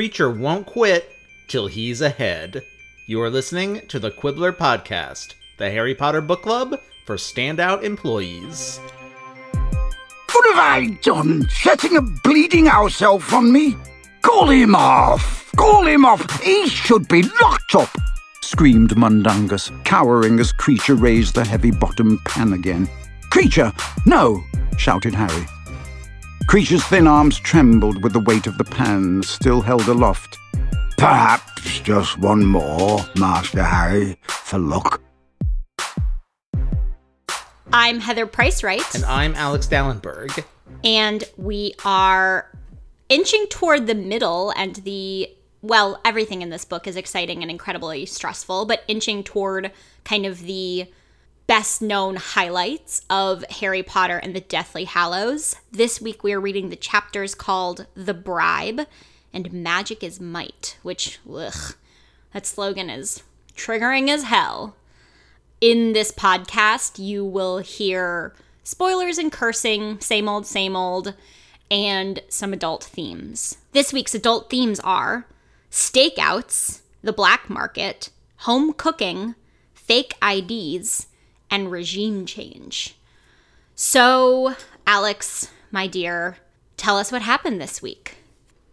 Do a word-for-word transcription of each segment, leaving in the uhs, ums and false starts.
Creature won't quit till he's ahead. You are listening to the Quibbler Podcast, the Harry Potter book club for standout employees. What have I done? Setting a bleeding ourself on me? Call him off! Call him off! He should be locked up! Screamed Mundungus, cowering as Creature raised the heavy bottom pan again. Creature, no! Shouted Harry. Creature's thin arms trembled with the weight of the pan still held aloft. Perhaps just one more, Master Harry, for luck. I'm Heather Price-Wright. And I'm Alex Dallenberg. And we are inching toward the middle and the, well, everything in this book is exciting and incredibly stressful, but inching toward kind of the best-known highlights of Harry Potter and the Deathly Hallows. This week we are reading the chapters called The Bribe and Magic is Might, which, ugh, that slogan is triggering as hell. In this podcast, you will hear spoilers and cursing, same old, same old, and some adult themes. This week's adult themes are stakeouts, the black market, home cooking, fake I Ds, and regime change. So, Alex, my dear, tell us what happened this week.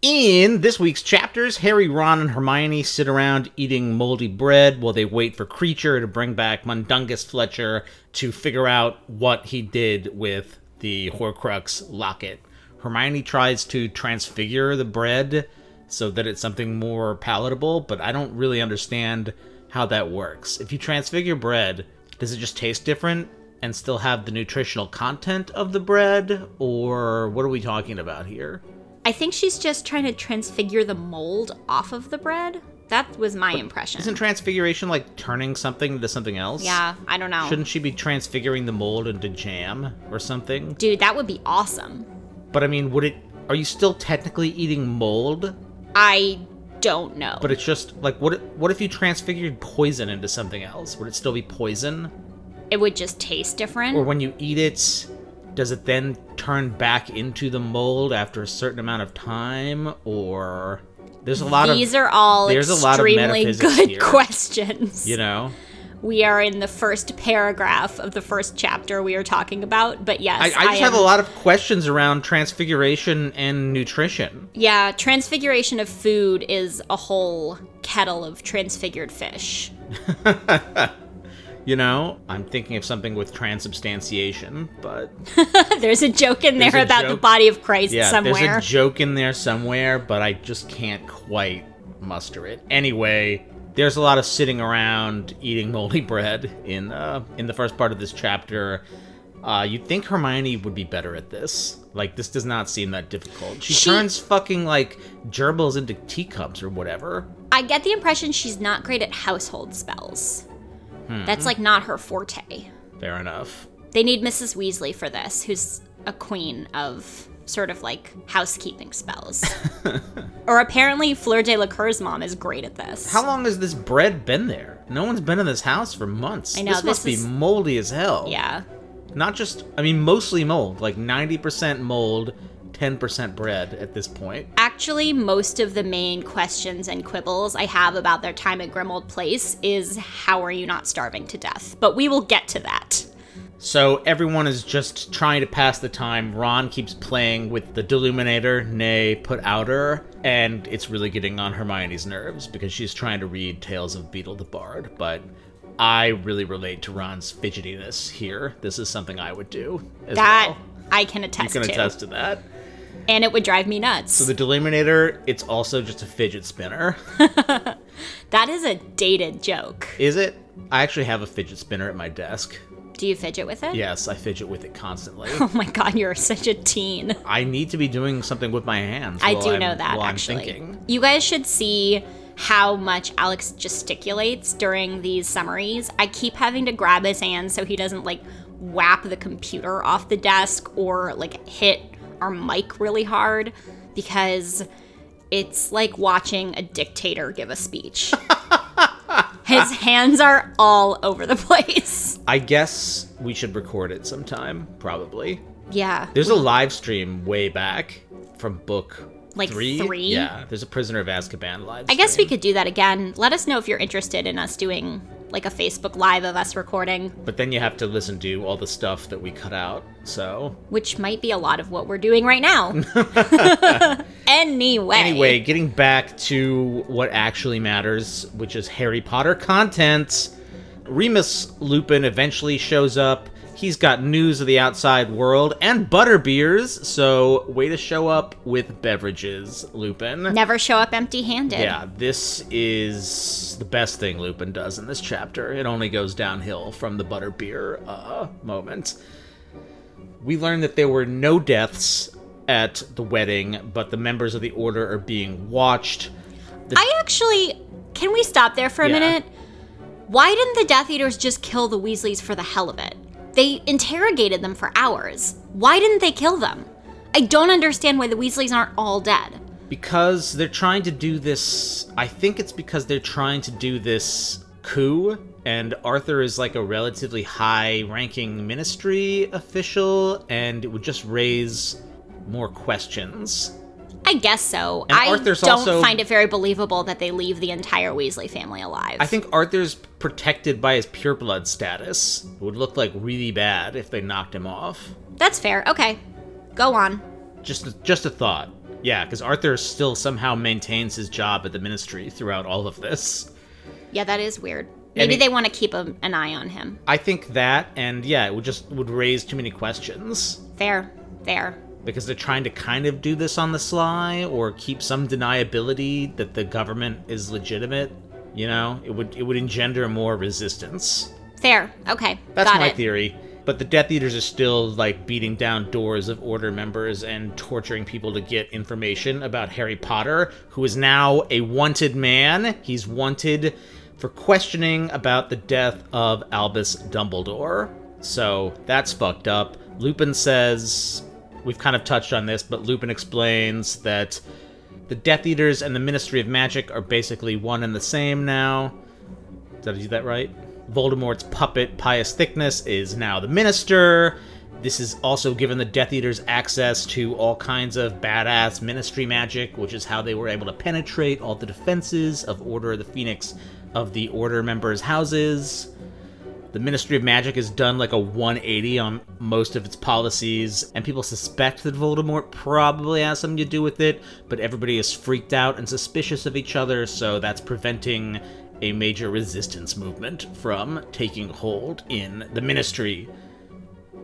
In this week's chapters, Harry, Ron, and Hermione sit around eating moldy bread while they wait for Creature to bring back Mundungus Fletcher to figure out what he did with the Horcrux locket. Hermione tries to transfigure the bread so that it's something more palatable, but I don't really understand how that works. If you transfigure bread, does it just taste different and still have the nutritional content of the bread, or what are we talking about here? I think she's just trying to transfigure the mold off of the bread. That was my but impression. Isn't transfiguration like turning something into something else? Yeah, I don't know. Shouldn't she be transfiguring the mold into jam or something? Dude, that would be awesome. But I mean, would it? Are you still technically eating mold? I don't know. But it's just like, what? What if you transfigured poison into something else? Would it still be poison? It would just taste different. Or when you eat it, does it then turn back into the mold after a certain amount of time, or there's a lot of these are all extremely good questions. You know, we are in the first paragraph of the first chapter we are talking about, but yes, I, I just I am, have a lot of questions around transfiguration and nutrition. Yeah, transfiguration of food is a whole kettle of transfigured fish. You know, I'm thinking of something with transubstantiation, but... there's a joke in there about joke. the body of Christ yeah, somewhere. There's a joke in there somewhere, but I just can't quite muster it. Anyway, there's a lot of sitting around eating moldy bread in uh, in the first part of this chapter. Uh, you'd think Hermione would be better at this. Like, this does not seem that difficult. She, she turns fucking, like, gerbils into teacups or whatever. I get the impression she's not great at household spells. Hmm. That's, like, not her forte. Fair enough. They need Missus Weasley for this, who's a queen of sort of, like, housekeeping spells. Or apparently Fleur de la Cour's mom is great at this. How long has this bread been there? No one's been in this house for months. I know. This, this must is... be moldy as hell. Yeah. Not just, I mean, mostly mold. Like, ninety percent mold, ten percent bread at this point. Actually, most of the main questions and quibbles I have about their time at Grimmauld Place is, how are you not starving to death? But we will get to that. So everyone is just trying to pass the time. Ron keeps playing with the Deluminator, nay, put outer, and it's really getting on Hermione's nerves because she's trying to read Tales of Beedle the Bard, but I really relate to Ron's fidgetiness here. This is something I would do as that well. I can attest to. You can attest to, to that. And it would drive me nuts. So the Deluminator, it's also just a fidget spinner. That is a dated joke. Is it? I actually have a fidget spinner at my desk. Do you fidget with it? Yes, I fidget with it constantly. Oh my god, you're such a teen. I need to be doing something with my hands. I do I'm, know that, actually. You guys should see how much Alex gesticulates during these summaries. I keep having to grab his hand so he doesn't, like, whap the computer off the desk or, like, hit our mic really hard, because it's like watching a dictator give a speech. His hands are all over the place. I guess we should record it sometime, probably. Yeah. There's a live stream way back from book like three? three. Yeah, there's a Prisoner of Azkaban live stream. I guess we could do that again. Let us know if you're interested in us doing like a Facebook Live of us recording. But then you have to listen to all the stuff that we cut out, so. Which might be a lot of what we're doing right now. Anyway. Anyway, getting back to what actually matters, which is Harry Potter content. Remus Lupin eventually shows up. He's got news of the outside world and butterbeers, so way to show up with beverages, Lupin. Never show up empty-handed. Yeah, this is the best thing Lupin does in this chapter. It only goes downhill from the butterbeer uh, moment. We learn that there were no deaths at the wedding, but the members of the Order are being watched. The- I actually... Can we stop there for a yeah. minute? Why didn't the Death Eaters just kill the Weasleys for the hell of it? They interrogated them for hours. Why didn't they kill them? I don't understand why the Weasleys aren't all dead. Because they're trying to do this... I think it's because they're trying to do this coup, and Arthur is like a relatively high-ranking ministry official, and it would just raise more questions. I guess so. And I Arthur's don't also, find it very believable that they leave the entire Weasley family alive. I think Arthur's protected by his pure blood status. It would look like really bad if they knocked him off. That's fair. Okay. Go on. Just, just a thought. Yeah, because Arthur still somehow maintains his job at the ministry throughout all of this. Yeah, that is weird. Maybe it, they want to keep a, an eye on him. I think that, and yeah, it would just would raise too many questions. Fair. Fair. Because they're trying to kind of do this on the sly or keep some deniability that the government is legitimate, you know? It would it would engender more resistance. Fair. Okay. That's Got my it. theory. But the Death Eaters are still, like, beating down doors of Order members and torturing people to get information about Harry Potter, who is now a wanted man. He's wanted for questioning about the death of Albus Dumbledore. So that's fucked up. Lupin says... We've kind of touched on this, but Lupin explains that the Death Eaters and the Ministry of Magic are basically one and the same now. Did I do that right? Voldemort's puppet, Pius Thickness, is now the Minister. This is also given the Death Eaters access to all kinds of badass ministry magic, which is how they were able to penetrate all the defenses of Order of the Phoenix of the Order members' houses. The Ministry of Magic has done like a one eighty on most of its policies, and people suspect that Voldemort probably has something to do with it, but everybody is freaked out and suspicious of each other, so that's preventing a major resistance movement from taking hold in the Ministry.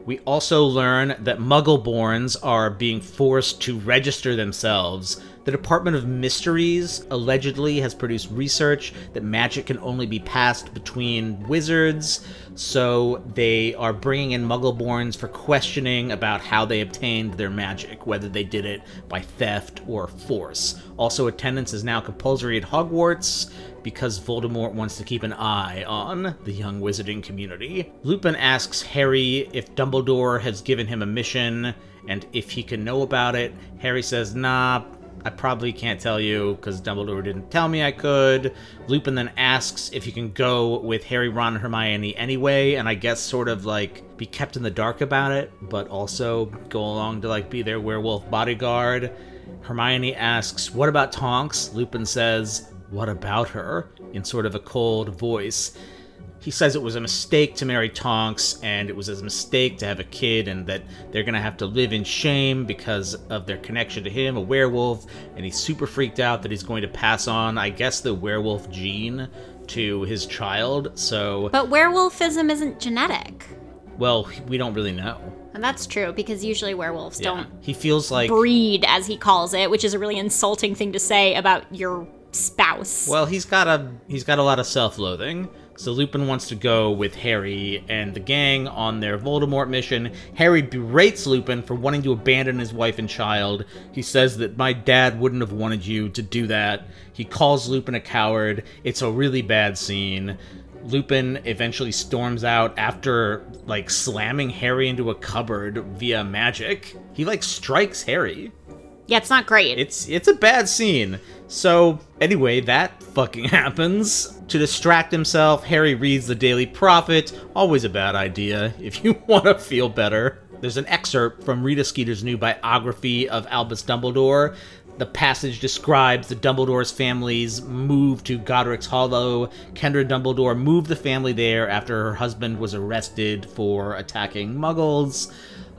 We also learn that Muggleborns are being forced to register themselves. The Department of Mysteries allegedly has produced research that magic can only be passed between wizards, so they are bringing in Muggleborns for questioning about how they obtained their magic, whether they did it by theft or force. Also, attendance is now compulsory at Hogwarts, because Voldemort wants to keep an eye on the young wizarding community. Lupin asks Harry if Dumbledore has given him a mission and if he can know about it. Harry says, nah, I probably can't tell you because Dumbledore didn't tell me I could. Lupin then asks if he can go with Harry, Ron, and Hermione anyway, and I guess sort of like be kept in the dark about it, but also go along to like be their werewolf bodyguard. Hermione asks, what about Tonks? Lupin says, what about her? In sort of a cold voice. He says it was a mistake to marry Tonks, and it was a mistake to have a kid, and that they're going to have to live in shame because of their connection to him, a werewolf, and he's super freaked out that he's going to pass on, I guess, the werewolf gene to his child, so... But werewolfism isn't genetic. Well, we don't really know. And that's true, because usually werewolves yeah. don't... He feels like... breed, as he calls it, which is a really insulting thing to say about your... spouse. Well, he's got a he's got a lot of self-loathing. So Lupin wants to go with Harry and the gang on their Voldemort mission. Harry berates Lupin for wanting to abandon his wife and child. He says that my dad wouldn't have wanted you to do that. He calls Lupin a coward. It's a really bad scene. Lupin eventually storms out after, like, slamming Harry into a cupboard via magic. He, like, strikes Harry. Yeah, it's not great. It's it's a bad scene. So, anyway, that fucking happens. To distract himself, Harry reads the Daily Prophet. Always a bad idea if you want to feel better. There's an excerpt from Rita Skeeter's new biography of Albus Dumbledore. The passage describes the Dumbledore's family's move to Godric's Hollow. Kendra Dumbledore moved the family there after her husband was arrested for attacking Muggles.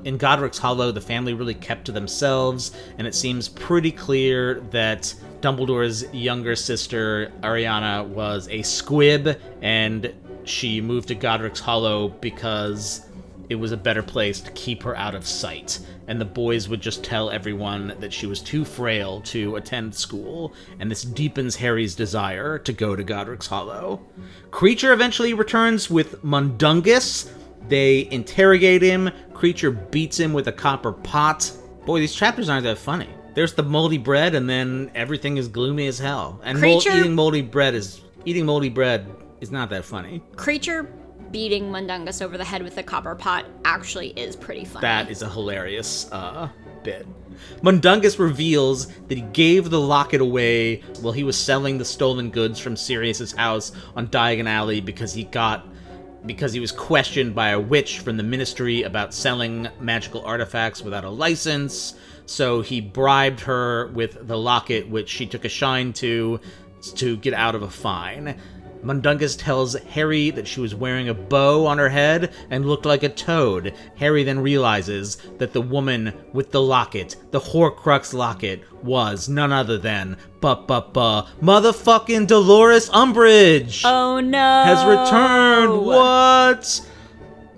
In Godric's Hollow, the family really kept to themselves, and it seems pretty clear that Dumbledore's younger sister, Ariana, was a squib, and she moved to Godric's Hollow because it was a better place to keep her out of sight. And the boys would just tell everyone that she was too frail to attend school, and this deepens Harry's desire to go to Godric's Hollow. Creature eventually returns with Mundungus. They interrogate him. Creature beats him with a copper pot. Boy, these chapters aren't that funny. There's the moldy bread, and then everything is gloomy as hell. And Creature... mold, eating moldy bread is eating moldy bread is not that funny. Creature beating Mundungus over the head with a copper pot actually is pretty funny. That is a hilarious uh, bit. Mundungus reveals that he gave the locket away while he was selling the stolen goods from Sirius's house on Diagon Alley because he got because he was questioned by a witch from the ministry about selling magical artifacts without a license. So he bribed her with the locket, which she took a shine to, to get out of a fine. Mundungus tells Harry that she was wearing a bow on her head and looked like a toad. Harry then realizes that the woman with the locket, the Horcrux locket, was none other than ba-ba-ba, motherfucking Dolores Umbridge! Oh no! Has returned! What?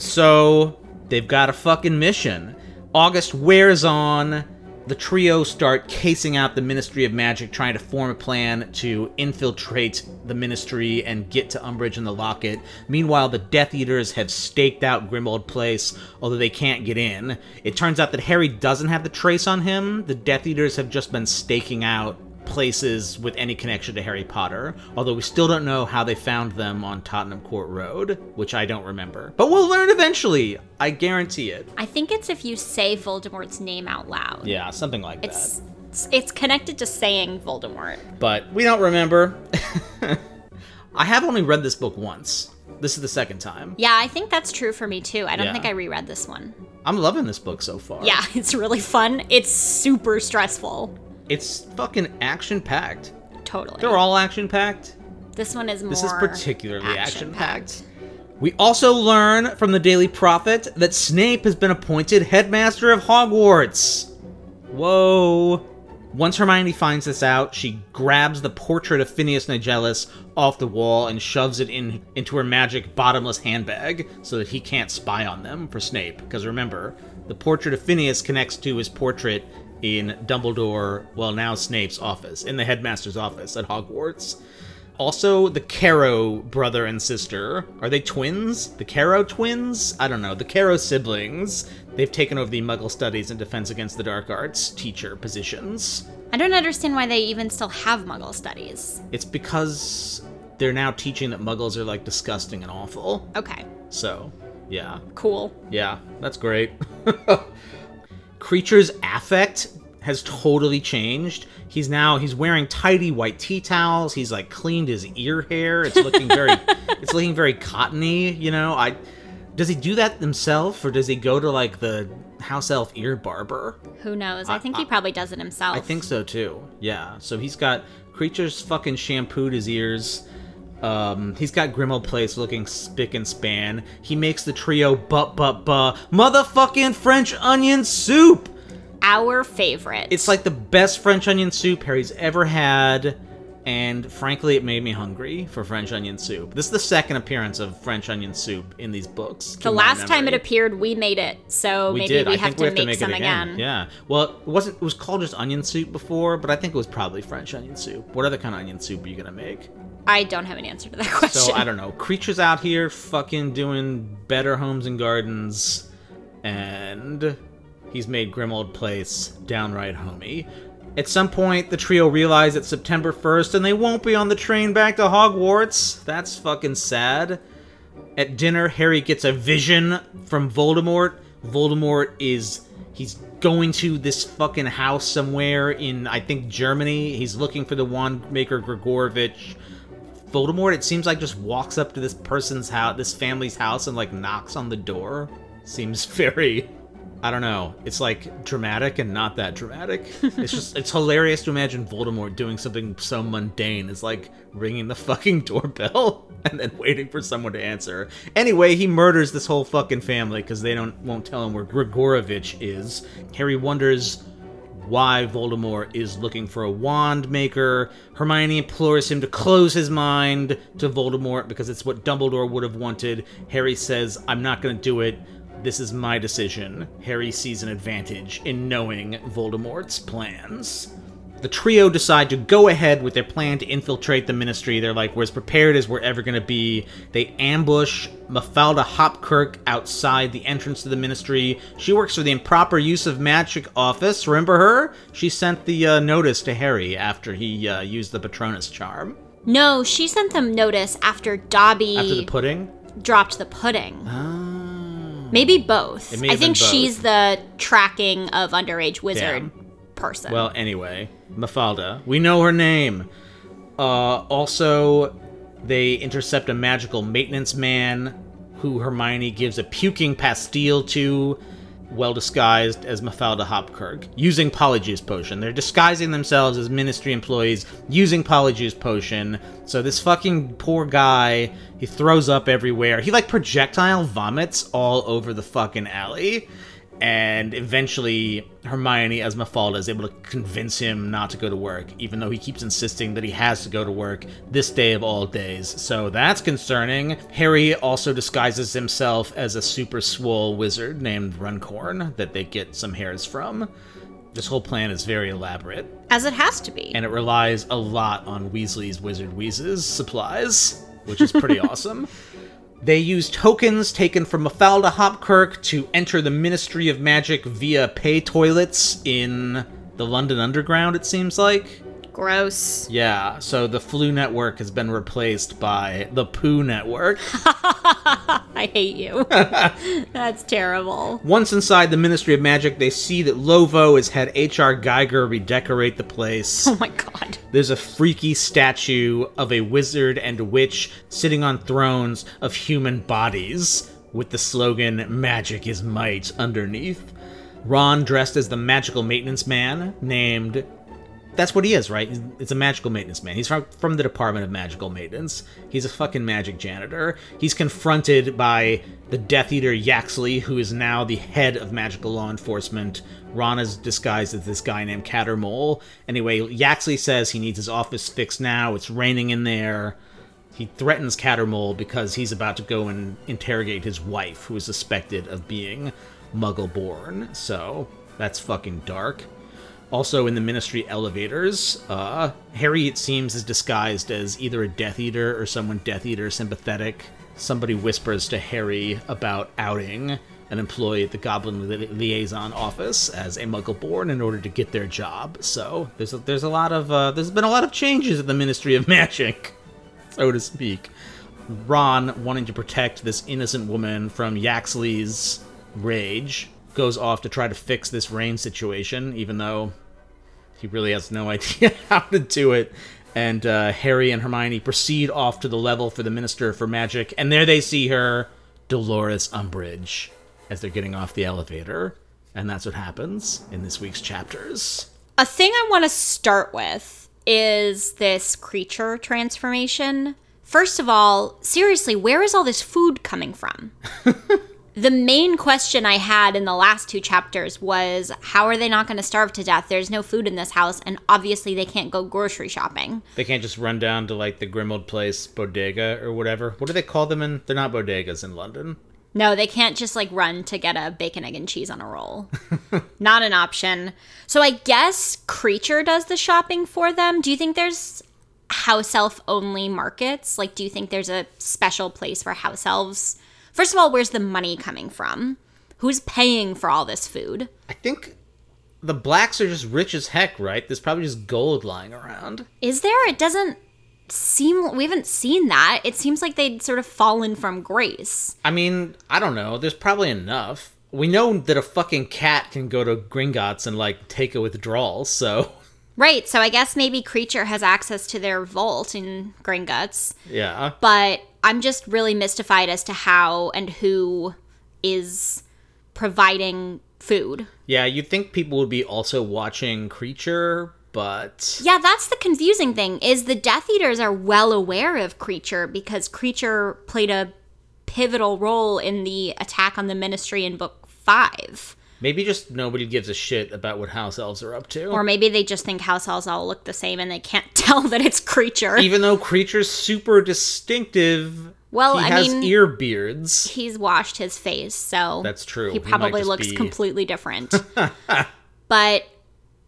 So, they've got a fucking mission. August wears on. The trio start casing out the Ministry of Magic, trying to form a plan to infiltrate the Ministry and get to Umbridge and the locket. Meanwhile, the Death Eaters have staked out Grimmauld Place, although they can't get in. It turns out that Harry doesn't have the trace on him. The Death Eaters have just been staking out places with any connection to Harry Potter, although we still don't know how they found them on Tottenham Court Road, which I don't remember. But we'll learn eventually! I guarantee it. I think it's if you say Voldemort's name out loud. Yeah, something like it's, that. It's, it's connected to saying Voldemort. But we don't remember. I have only read this book once. This is the second time. Yeah, I think that's true for me too. I don't yeah. think I reread this one. I'm loving this book so far. Yeah, it's really fun. It's super stressful. It's fucking action-packed. Totally. They're all action-packed. This one is more This is particularly action-packed. action-packed. We also learn from the Daily Prophet that Snape has been appointed headmaster of Hogwarts. Whoa. Once Hermione finds this out, she grabs the portrait of Phineas Nigellus off the wall and shoves it in into her magic bottomless handbag so that he can't spy on them for Snape. Because remember, the portrait of Phineas connects to his portrait in Dumbledore, well now Snape's office, in the headmaster's office at Hogwarts. Also, the Carrow brother and sister. Are they twins? The Carrow twins? I don't know. The Carrow siblings. They've taken over the Muggle Studies and Defense Against the Dark Arts teacher positions. I don't understand why they even still have Muggle Studies. It's because they're now teaching that Muggles are, like, disgusting and awful. Okay. So, yeah. Cool. Yeah, that's great. Creature's affect has totally changed. He's now, he's wearing tidy white tea towels. He's like cleaned his ear hair. It's looking very, it's looking very cottony, you know. I, does he do that himself or does he go to like the house elf ear barber? Who knows? I, I think I, he probably does it himself. I think so too. Yeah. So he's got, Creature's fucking shampooed his ears. Um, he's got Grimmauld Place looking spick and span. He makes the trio but-but-but motherfucking French onion soup! Our favorite. It's like the best French onion soup Harry's ever had, and frankly, it made me hungry for French onion soup. This is the second appearance of French onion soup in these books. The last time it appeared, we made it, so we maybe did. we, I have, think to we have to make, make some it again. again. Yeah. Well, it wasn't. It was called just onion soup before, but I think it was probably French onion soup. What other kind of onion soup are you gonna make? I don't have an answer to that question. So, I don't know. Creatures out here fucking doing better homes and gardens, and he's made Grimmauld Place downright homey. At some point, the trio realize it's September first, and they won't be on the train back to Hogwarts. That's fucking sad. At dinner, Harry gets a vision from Voldemort. Voldemort is... He's going to this fucking house somewhere in, I think, Germany. He's looking for the wand maker Grigorovich. Voldemort, it seems like, just walks up to this person's house, this family's house, and, like, knocks on the door. Seems very... I don't know. It's like dramatic and not that dramatic. It's just, it's hilarious to imagine Voldemort doing something so mundane as like ringing the fucking doorbell and then waiting for someone to answer. Anyway, he murders this whole fucking family because they don't won't tell him where Grigorovich is. Harry wonders why Voldemort is looking for a wand maker. Hermione implores him to close his mind to Voldemort because it's what Dumbledore would have wanted. Harry says, I'm not going to do it. This is my decision. Harry sees an advantage in knowing Voldemort's plans. The trio decide to go ahead with their plan to infiltrate the Ministry. They're like, we're as prepared as we're ever going to be. They ambush Mafalda Hopkirk outside the entrance to the Ministry. She works for the Improper Use of Magic Office. Remember her? She sent the uh, notice to Harry after he uh, used the Patronus charm. No, she sent them notice after Dobby... After the pudding? Dropped the pudding. Oh. Maybe both. It may have I think been both. She's the tracking of underage wizard Damn. person. Well, anyway, Mafalda. We know her name. Uh, also, they intercept a magical maintenance man who Hermione gives a puking pastille to, well disguised as Mafalda Hopkirk, using Polyjuice Potion. They're disguising themselves as Ministry employees using Polyjuice Potion. So this fucking poor guy, he throws up everywhere. He, like, projectile vomits all over the fucking alley. And eventually, Hermione, as Mafalda, is able to convince him not to go to work, even though he keeps insisting that he has to go to work this day of all days. So that's concerning. Harry also disguises himself as a super swole wizard named Runcorn that they get some hairs from. This whole plan is very elaborate. As it has to be. And it relies a lot on Weasley's Wizard Wheezes supplies, which is pretty awesome. They use tokens taken from Mafalda Hopkirk to enter the Ministry of Magic via pay toilets in the London Underground, it seems like. Gross. Yeah, so the flu network has been replaced by the poo network. I hate you. That's terrible. Once inside the Ministry of Magic, they see that Lovo has had H R Geiger redecorate the place. Oh my god. There's a freaky statue of a wizard and a witch sitting on thrones of human bodies with the slogan, Magic is Might, underneath. Ron, dressed as the magical maintenance man, named... That's what he is, right? It's a magical maintenance man. He's from, from the Department of Magical Maintenance. He's a fucking magic janitor. He's confronted by the Death Eater Yaxley, who is now the head of magical law enforcement. Ron is disguised as this guy named Cattermole. Anyway, Yaxley says he needs his office fixed now. It's raining in there. He threatens Cattermole because he's about to go and interrogate his wife, who is suspected of being Muggle-born. So that's fucking dark. Also in the Ministry elevators, uh, Harry, it seems, is disguised as either a Death Eater or someone Death Eater sympathetic. Somebody whispers to Harry about outing an employee at the Goblin li- Liaison Office as a Muggle-born in order to get their job. So there's a, there's a lot of uh, there's been a lot of changes at the Ministry of Magic, so to speak. Ron, wanting to protect this innocent woman from Yaxley's rage, goes off to try to fix this rain situation, even though he really has no idea how to do it. And uh, Harry and Hermione proceed off to the level for the Minister for Magic, and there they see her, Dolores Umbridge, as they're getting off the elevator. And that's what happens in this week's chapters. A thing I want to start with is this creature transformation. First of all, seriously, where is all this food coming from? The main question I had in the last two chapters was, how are they not going to starve to death? There's no food in this house, and obviously they can't go grocery shopping. They can't just run down to, like, the Grimmauld Place bodega or whatever. What do they call them in? They're not bodegas in London. No, they can't just, like, run to get a bacon, egg, and cheese on a roll. Not an option. So I guess Creature does the shopping for them. Do you think there's house elf-only markets? Like, do you think there's a special place for house elves? First of all, where's the money coming from? Who's paying for all this food? I think the blacks are just rich as heck, right? There's probably just gold lying around. Is there? It doesn't seem... We haven't seen that. It seems like they'd sort of fallen from grace. I mean, I don't know. There's probably enough. We know that a fucking cat can go to Gringotts and, like, take a withdrawal, so... Right, so I guess maybe Creature has access to their vault in Gringotts. Yeah. But... I'm just really mystified as to how and who is providing food. Yeah, you'd think people would be also watching Creature, but... Yeah, that's the confusing thing, is the Death Eaters are well aware of Creature because Creature played a pivotal role in the attack on the Ministry in Book five. Maybe just nobody gives a shit about what house elves are up to. Or maybe they just think house elves all look the same and they can't tell that it's Creature. Even though Creature's super distinctive... Well, he I has mean, ear beards. He's washed his face, so that's true. He probably he looks be... completely different. But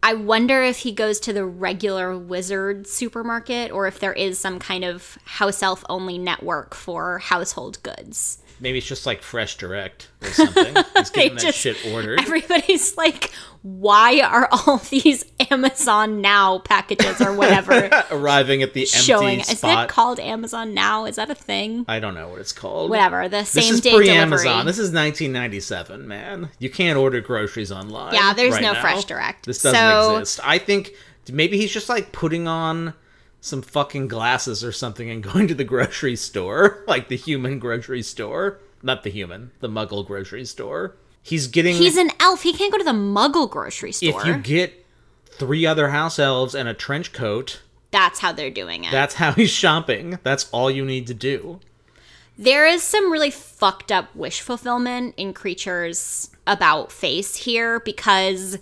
I wonder if he goes to the regular wizard supermarket, or if there is some kind of house elf only network for household goods. Maybe it's just like Fresh Direct or something. He's getting that just, shit ordered. Everybody's like, why are all these Amazon Now packages or whatever arriving at the showing. empty spot? Is it called Amazon Now? Is that a thing? I don't know what it's called. Whatever. The same day delivery. This is pre-Amazon. This is nineteen ninety-seven, man. You can't order groceries online. Yeah, there's right no now. Fresh Direct. This doesn't so, exist. I think maybe he's just like putting on some fucking glasses or something and going to the grocery store, like the human grocery store. Not the human, the muggle grocery store. He's getting... He's an elf. He can't go to the muggle grocery store. If you get three other house elves and a trench coat... That's how they're doing it. That's how he's shopping. That's all you need to do. There is some really fucked up wish fulfillment in Creature's about face here, because...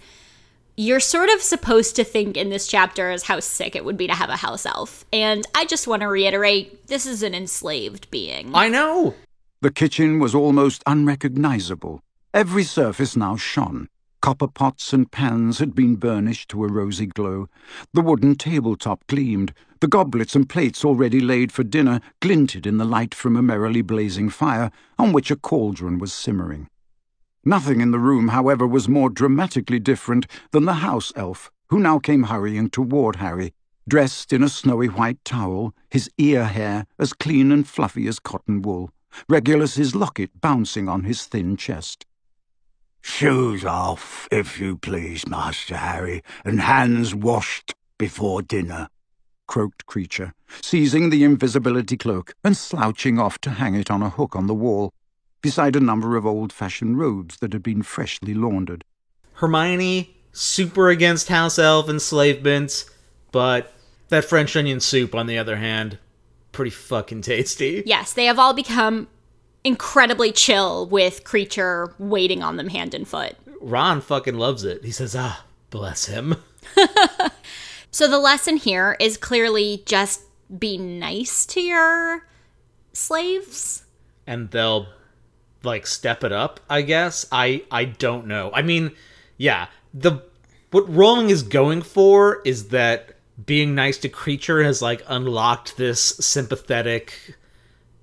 You're sort of supposed to think in this chapter is how sick it would be to have a house elf. And I just want to reiterate, this is an enslaved being. I know! The kitchen was almost unrecognizable. Every surface now shone. Copper pots and pans had been burnished to a rosy glow. The wooden tabletop gleamed. The goblets and plates already laid for dinner glinted in the light from a merrily blazing fire on which a cauldron was simmering. Nothing in the room, however, was more dramatically different than the house elf, who now came hurrying toward Harry, dressed in a snowy white towel, his ear hair as clean and fluffy as cotton wool, Regulus's locket bouncing on his thin chest. "Shoes off, if you please, Master Harry, and hands washed before dinner," croaked Creature, seizing the invisibility cloak and slouching off to hang it on a hook on the wall, beside a number of old-fashioned robes that had been freshly laundered. Hermione, super against house elf enslavement, but that French onion soup, on the other hand, pretty fucking tasty. Yes, they have all become incredibly chill with Creature waiting on them hand and foot. Ron fucking loves it. He says, ah, bless him. So the lesson here is clearly just be nice to your slaves. And they'll... like step it up, I guess. I I don't know. I mean, yeah, the what Rowling is going for is that being nice to Creature has like unlocked this sympathetic,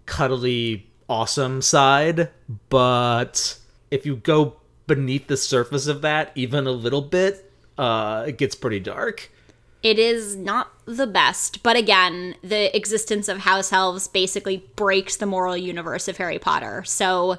cuddly, awesome side. But if you go beneath the surface of that even a little bit, uh, it gets pretty dark. It is not the best, but again, the existence of house elves basically breaks the moral universe of Harry Potter, so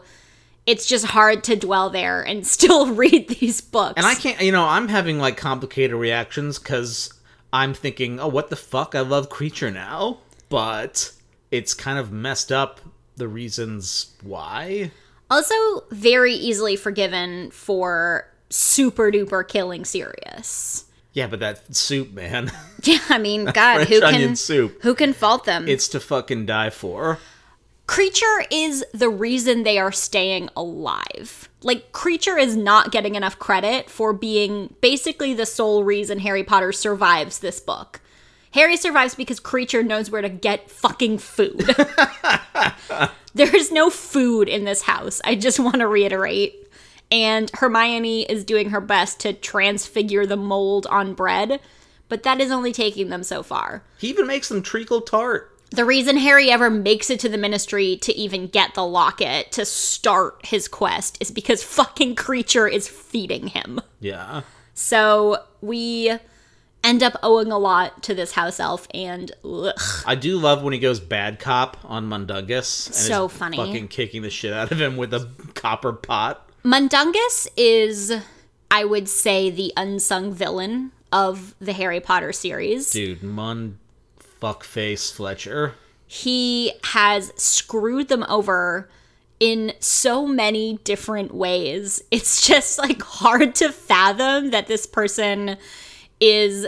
it's just hard to dwell there and still read these books. And I can't, you know, I'm having, like, complicated reactions because I'm thinking, oh, what the fuck, I love Creature now, but it's kind of messed up the reasons why. Also, very easily forgiven for super-duper killing Sirius. Yeah, but that soup, man. Yeah, I mean, God, who can soup. who can fault them? It's to fucking die for. Creature is the reason they are staying alive. Like, Creature is not getting enough credit for being basically the sole reason Harry Potter survives this book. Harry survives because Creature knows where to get fucking food. There is no food in this house. I just want to reiterate. And Hermione is doing her best to transfigure the mold on bread, but that is only taking them so far. He even makes them treacle tart. The reason Harry ever makes it to the Ministry to even get the locket to start his quest is because fucking Creature is feeding him. Yeah. So we end up owing a lot to this house elf, and ugh. I do love when he goes bad cop on Mundungus. And so funny. Fucking kicking the shit out of him with a copper pot. Mundungus is, I would say, the unsung villain of the Harry Potter series. Dude, Mun fuckface Fletcher. He has screwed them over in so many different ways. It's just like hard to fathom that this person is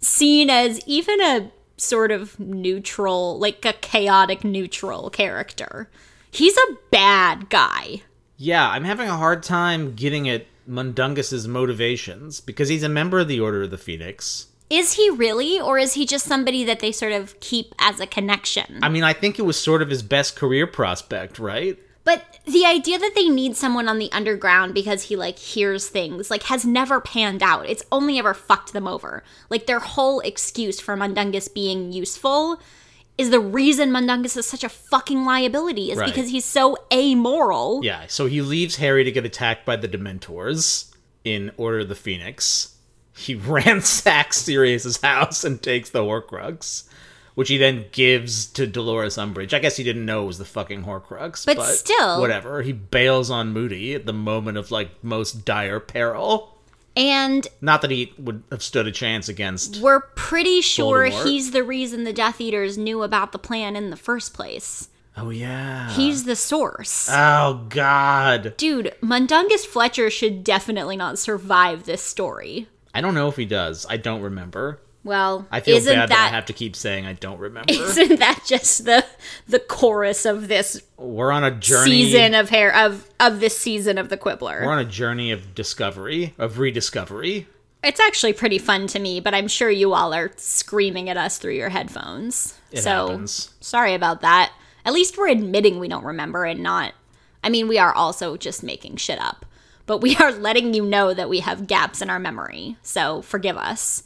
seen as even a sort of neutral, like a chaotic neutral character. He's a bad guy. Yeah, I'm having a hard time getting at Mundungus's motivations because he's a member of the Order of the Phoenix. Is he really, or is he just somebody that they sort of keep as a connection? I mean, I think it was sort of his best career prospect, right? But the idea that they need someone on the underground because he, like, hears things, like, has never panned out. It's only ever fucked them over. Like, their whole excuse for Mundungus being useful is the reason Mundungus is such a fucking liability, is right. because he's so amoral. Yeah, so he leaves Harry to get attacked by the Dementors in Order of the Phoenix. He ransacks Sirius's house and takes the Horcrux, which he then gives to Dolores Umbridge. I guess he didn't know it was the fucking Horcrux, but, but still, whatever. He bails on Moody at the moment of like most dire peril, and not that he would have stood a chance against. We're pretty sure Voldemort. He's the reason the Death Eaters knew about the plan in the first place. Oh, yeah. He's the source. Oh, God. Dude, Mundungus Fletcher should definitely not survive this story. I don't know if he does. I don't remember. Well, I feel isn't bad that, that I have to keep saying I don't remember. Isn't that just the the chorus of this? We're on a journey season of hair of of this season of the Quibbler. We're on a journey of discovery, of rediscovery. It's actually pretty fun to me, but I'm sure you all are screaming at us through your headphones. It so, happens. Sorry about that. At least we're admitting we don't remember and not. I mean, we are also just making shit up. But we are letting you know that we have gaps in our memory, so forgive us.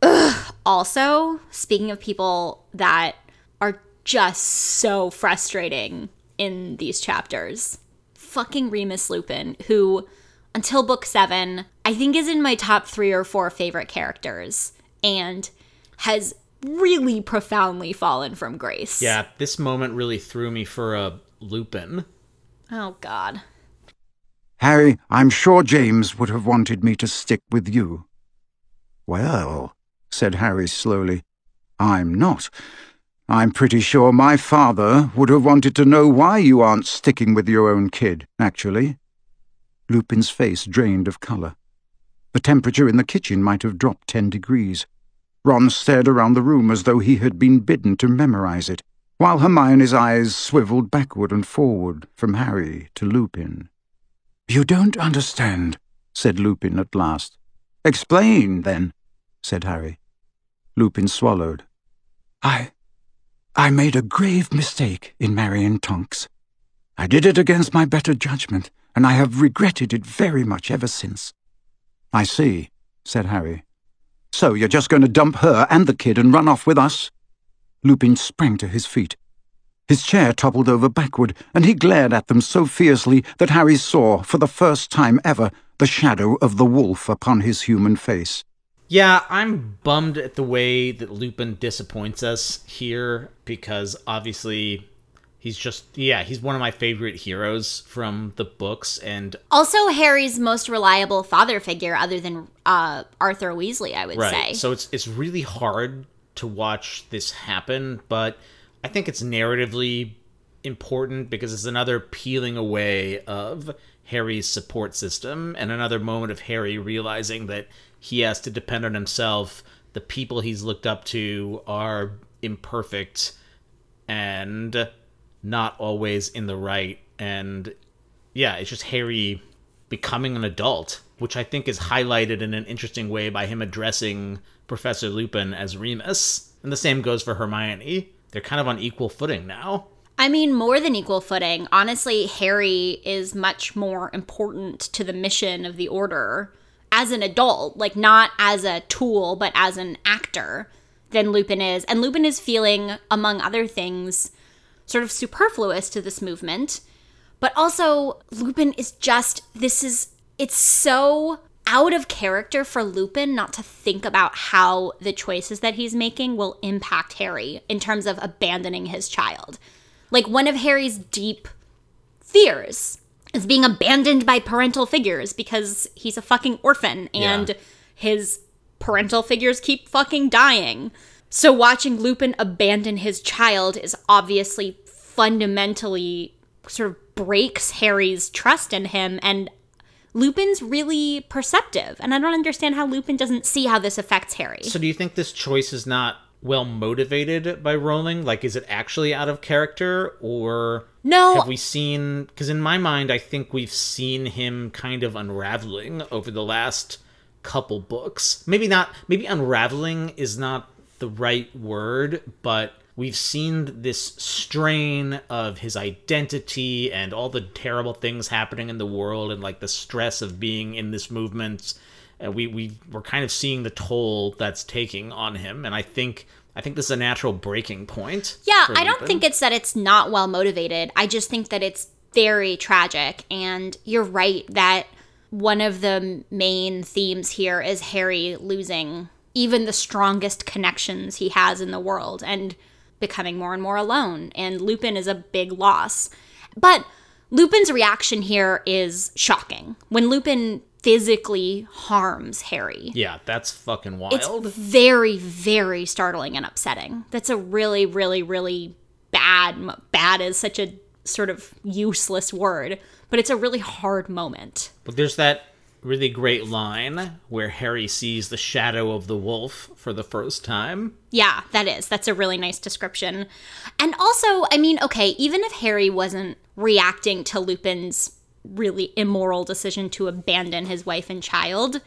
Ugh. Also, speaking of people that are just so frustrating in these chapters, fucking Remus Lupin, who, until book seven, I think is in my top three or four favorite characters, and has really profoundly fallen from grace. Yeah, this moment really threw me for a Lupin. Oh, God. Harry, I'm sure James would have wanted me to stick with you. Well, said Harry slowly, I'm not. I'm pretty sure my father would have wanted to know why you aren't sticking with your own kid, actually. Lupin's face drained of colour. The temperature in the kitchen might have dropped ten degrees. Ron stared around the room as though he had been bidden to memorise it, while Hermione's eyes swivelled backward and forward from Harry to Lupin. You don't understand, said Lupin at last. Explain, then, said Harry. Lupin swallowed. I... I made a grave mistake in marrying Tonks. I did it against my better judgment, and I have regretted it very much ever since. I see, said Harry. So you're just going to dump her and the kid and run off with us? Lupin sprang to his feet. His chair toppled over backward, and he glared at them so fiercely that Harry saw, for the first time ever, the shadow of the wolf upon his human face. Yeah, I'm bummed at the way that Lupin disappoints us here, because obviously he's just, yeah, he's one of my favorite heroes from the books, and... Also Harry's most reliable father figure, other than uh, Arthur Weasley, I would right. say. So it's it's really hard to watch this happen, but... I think it's narratively important because it's another peeling away of Harry's support system and another moment of Harry realizing that he has to depend on himself. The people he's looked up to are imperfect and not always in the right. And yeah, it's just Harry becoming an adult, which I think is highlighted in an interesting way by him addressing Professor Lupin as Remus. And the same goes for Hermione. They're kind of on equal footing now. I mean, more than equal footing. Honestly, Harry is much more important to the mission of the Order as an adult, like not as a tool, but as an actor than Lupin is. And Lupin is feeling, among other things, sort of superfluous to this movement. But also, Lupin is just, this is, it's so out of character for Lupin not to think about how the choices that he's making will impact Harry in terms of abandoning his child. Like, one of Harry's deep fears is being abandoned by parental figures because he's a fucking orphan and yeah. his parental figures keep fucking dying. So watching Lupin abandon his child is obviously fundamentally sort of breaks Harry's trust in him, and Lupin's really perceptive, and I don't understand how Lupin doesn't see how this affects Harry. So do you think this choice is not well motivated by Rowling? Like, is it actually out of character, or no? Have we seen, because in my mind, I think we've seen him kind of unraveling over the last couple books. Maybe not, maybe unraveling is not the right word, but we've seen this strain of his identity and all the terrible things happening in the world and, like, the stress of being in this movement. And we, we, we're kind of seeing the toll that's taking on him. And I think I think this is a natural breaking point. Yeah, I don't think it's that it's not well motivated. I just think that it's very tragic. And you're right that one of the main themes here is Harry losing even the strongest connections he has in the world and becoming more and more alone, and Lupin is a big loss. But Lupin's reaction here is shocking. When Lupin physically harms Harry. Yeah, that's fucking wild. It's very, very startling and upsetting. That's a really, really, really bad, bad is such a sort of useless word, but it's a really hard moment. But there's that really great line where Harry sees the shadow of the wolf for the first time. Yeah, that is. That's a really nice description. And also, I mean, okay, even if Harry wasn't reacting to Lupin's really immoral decision to abandon his wife and child,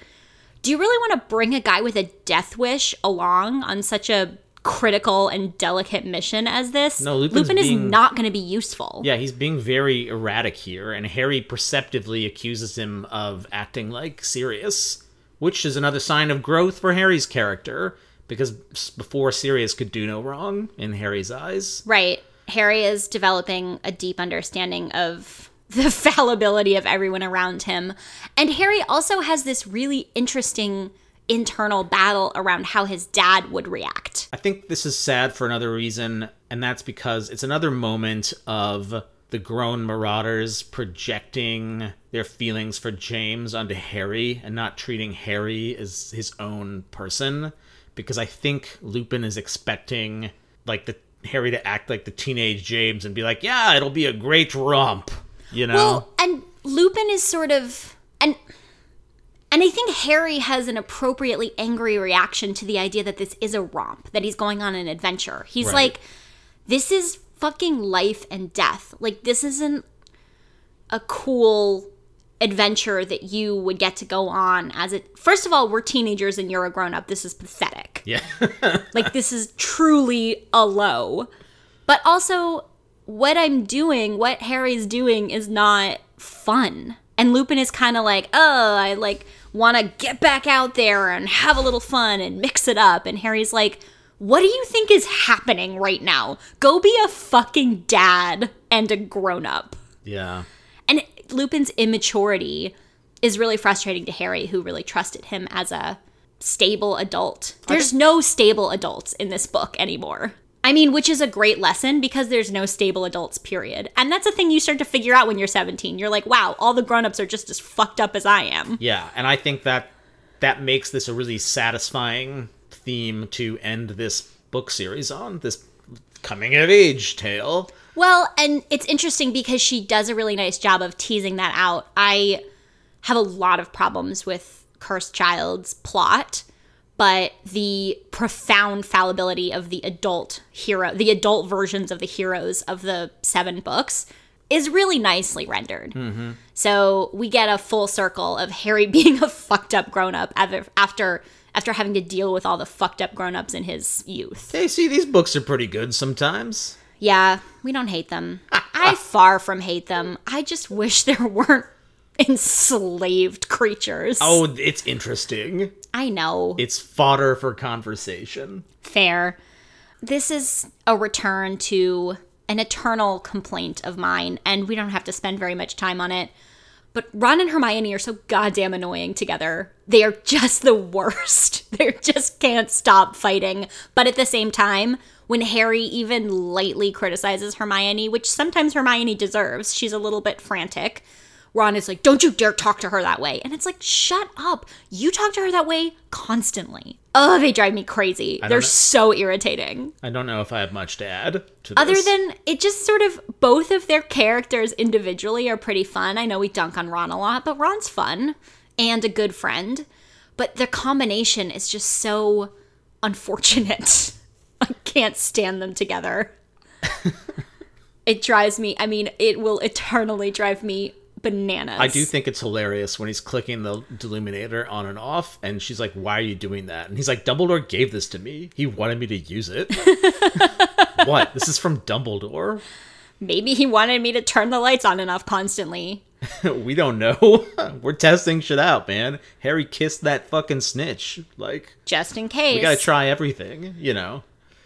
do you really want to bring a guy with a death wish along on such a critical and delicate mission as this? No, Lupin's Lupin is being, not going to be useful. Yeah, he's being very erratic here, and Harry perceptively accuses him of acting like Sirius, which is another sign of growth for Harry's character, because before Sirius could do no wrong in Harry's eyes. Right. Harry is developing a deep understanding of the fallibility of everyone around him, and Harry also has this really interesting internal battle around how his dad would react. I think this is sad for another reason, and that's because it's another moment of the grown marauders projecting their feelings for James onto Harry and not treating Harry as his own person, because I think Lupin is expecting, like, the Harry to act like the teenage James and be like, yeah, it'll be a great romp, you know? Well, and Lupin is sort of... and. And I think Harry has an appropriately angry reaction to the idea that this is a romp, that he's going on an adventure. He's right. Like, this is fucking life and death. Like, this isn't a cool adventure that you would get to go on as it... First of all, we're teenagers and you're a grown-up. This is pathetic. Yeah. Like, this is truly a low. But also, what I'm doing, what Harry's doing is not fun. And Lupin is kind of like, oh, I, like, want to get back out there and have a little fun and mix it up. And Harry's like, what do you think is happening right now? Go be a fucking dad and a grown-up. Yeah. And Lupin's immaturity is really frustrating to Harry, who really trusted him as a stable adult. There's no stable adults in this book anymore. I mean, which is a great lesson, because there's no stable adults, period. And that's a thing you start to figure out when you're seventeen. You're like, wow, all the grown-ups are just as fucked up as I am. Yeah, and I think that that makes this a really satisfying theme to end this book series on, this coming-of-age tale. Well, and it's interesting because she does a really nice job of teasing that out. I have a lot of problems with Cursed Child's plot, but the profound fallibility of the adult hero, the adult versions of the heroes of the seven books, is really nicely rendered. Mm-hmm. So we get a full circle of Harry being a fucked up grown up after after having to deal with all the fucked up grown ups in his youth. Hey, see, these books are pretty good sometimes. Yeah, we don't hate them. I far from hate them. I just wish there weren't enslaved creatures. Oh, it's interesting. I know. It's fodder for conversation. Fair. This is a return to an eternal complaint of mine, and we don't have to spend very much time on it. But Ron and Hermione are so goddamn annoying together. They are just the worst. They just can't stop fighting. But at the same time, when Harry even lightly criticizes Hermione, which sometimes Hermione deserves, she's a little bit frantic, Ron is like, don't you dare talk to her that way. And it's like, shut up. You talk to her that way constantly. Oh, they drive me crazy. They're know. so irritating. I don't know if I have much to add to this. Other than it just sort of, both of their characters individually are pretty fun. I know we dunk on Ron a lot, but Ron's fun and a good friend. But the combination is just so unfortunate. I can't stand them together. It drives me, I mean, it will eternally drive me bananas. I do think it's hilarious when he's clicking the Deluminator on and off, and she's like, why are you doing that? And he's like, Dumbledore gave this to me. He wanted me to use it. What? This is from Dumbledore? Maybe he wanted me to turn the lights on and off constantly. We don't know. We're testing shit out, man. Harry kissed that fucking snitch. Like, just in case. We gotta try everything, you know?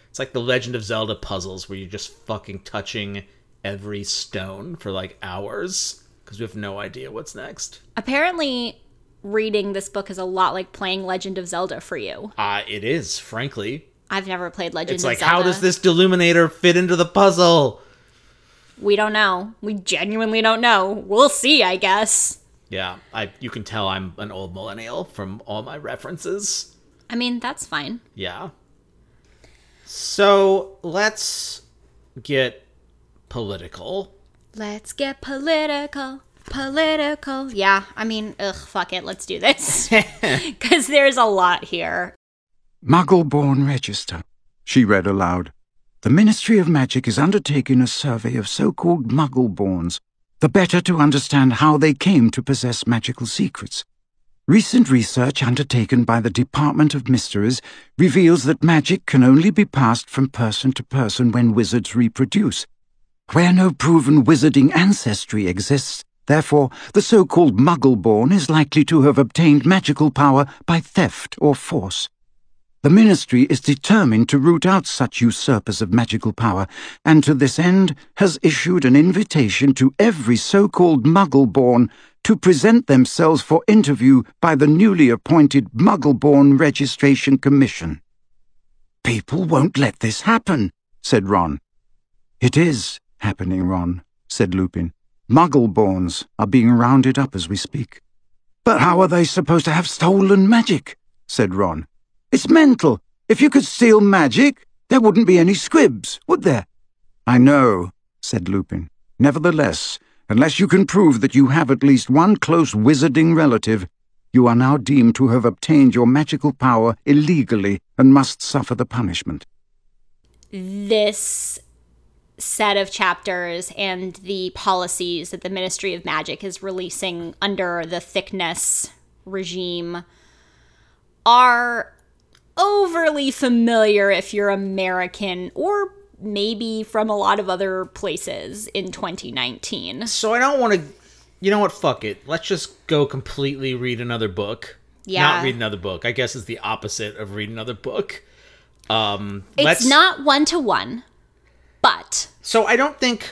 It's like the Legend of Zelda puzzles where you're just fucking touching every stone for like hours because we have no idea what's next. Apparently, reading this book is a lot like playing Legend of Zelda for you. Uh, it is, frankly. I've never played Legend of Zelda. It's like, how does this Deluminator fit into the puzzle? We don't know. We genuinely don't know. We'll see, I guess. Yeah, I. You can tell I'm an old millennial from all my references. I mean, that's fine. Yeah. So let's get political. Let's get political. Political. Yeah, I mean, ugh, fuck it. Let's do this. Because there's a lot here. Muggle-born register, she read aloud. The Ministry of Magic is undertaking a survey of so-called Muggle-borns, the better to understand how they came to possess magical secrets. Recent research undertaken by the Department of Mysteries reveals that magic can only be passed from person to person when wizards reproduce. Where no proven wizarding ancestry exists, therefore, the so-called Muggle-born is likely to have obtained magical power by theft or force. The Ministry is determined to root out such usurpers of magical power, and to this end has issued an invitation to every so-called Muggle-born to present themselves for interview by the newly appointed Muggle-born Registration Commission. People won't let this happen, said Ron. It is happening, Ron, said Lupin. Muggle-borns are being rounded up as we speak. But how are they supposed to have stolen magic? Said Ron. It's mental. If you could steal magic, there wouldn't be any squibs, would there? I know, said Lupin. Nevertheless, unless you can prove that you have at least one close wizarding relative, you are now deemed to have obtained your magical power illegally and must suffer the punishment. This set of chapters and the policies that the Ministry of Magic is releasing under the thickness regime are overly familiar if you're American or maybe from a lot of other places in twenty nineteen. So I don't want to, you know what, fuck it. Let's just go completely read another book. Yeah. Not read another book. I guess it's the opposite of read another book. Um, it's let's... not one-to-one, but. So I don't think,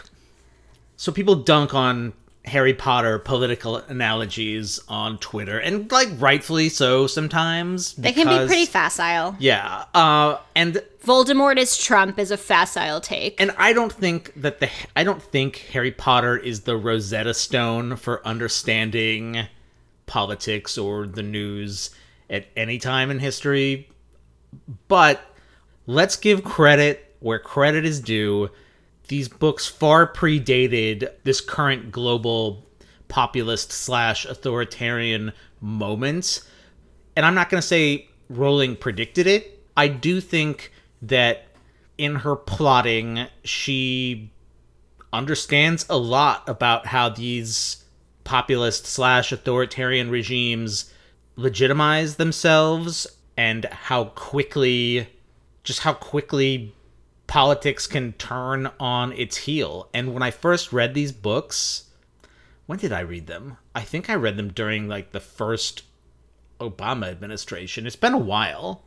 so people dunk on Harry Potter political analogies on Twitter, and like rightfully so sometimes. Because, they can be pretty facile. Yeah. Uh, and Voldemort is Trump is a facile take. And I don't think that the I don't think Harry Potter is the Rosetta Stone for understanding politics or the news at any time in history. But let's give credit where credit is due. These books far predated this current global populist slash authoritarian moment. And I'm not going to say Rowling predicted it. I do think that in her plotting, she understands a lot about how these populist slash authoritarian regimes legitimize themselves and how quickly, just how quickly politics can turn on its heel. And when I first read these books, when did I read them? I think I read them during like the first Obama administration. It's been a while.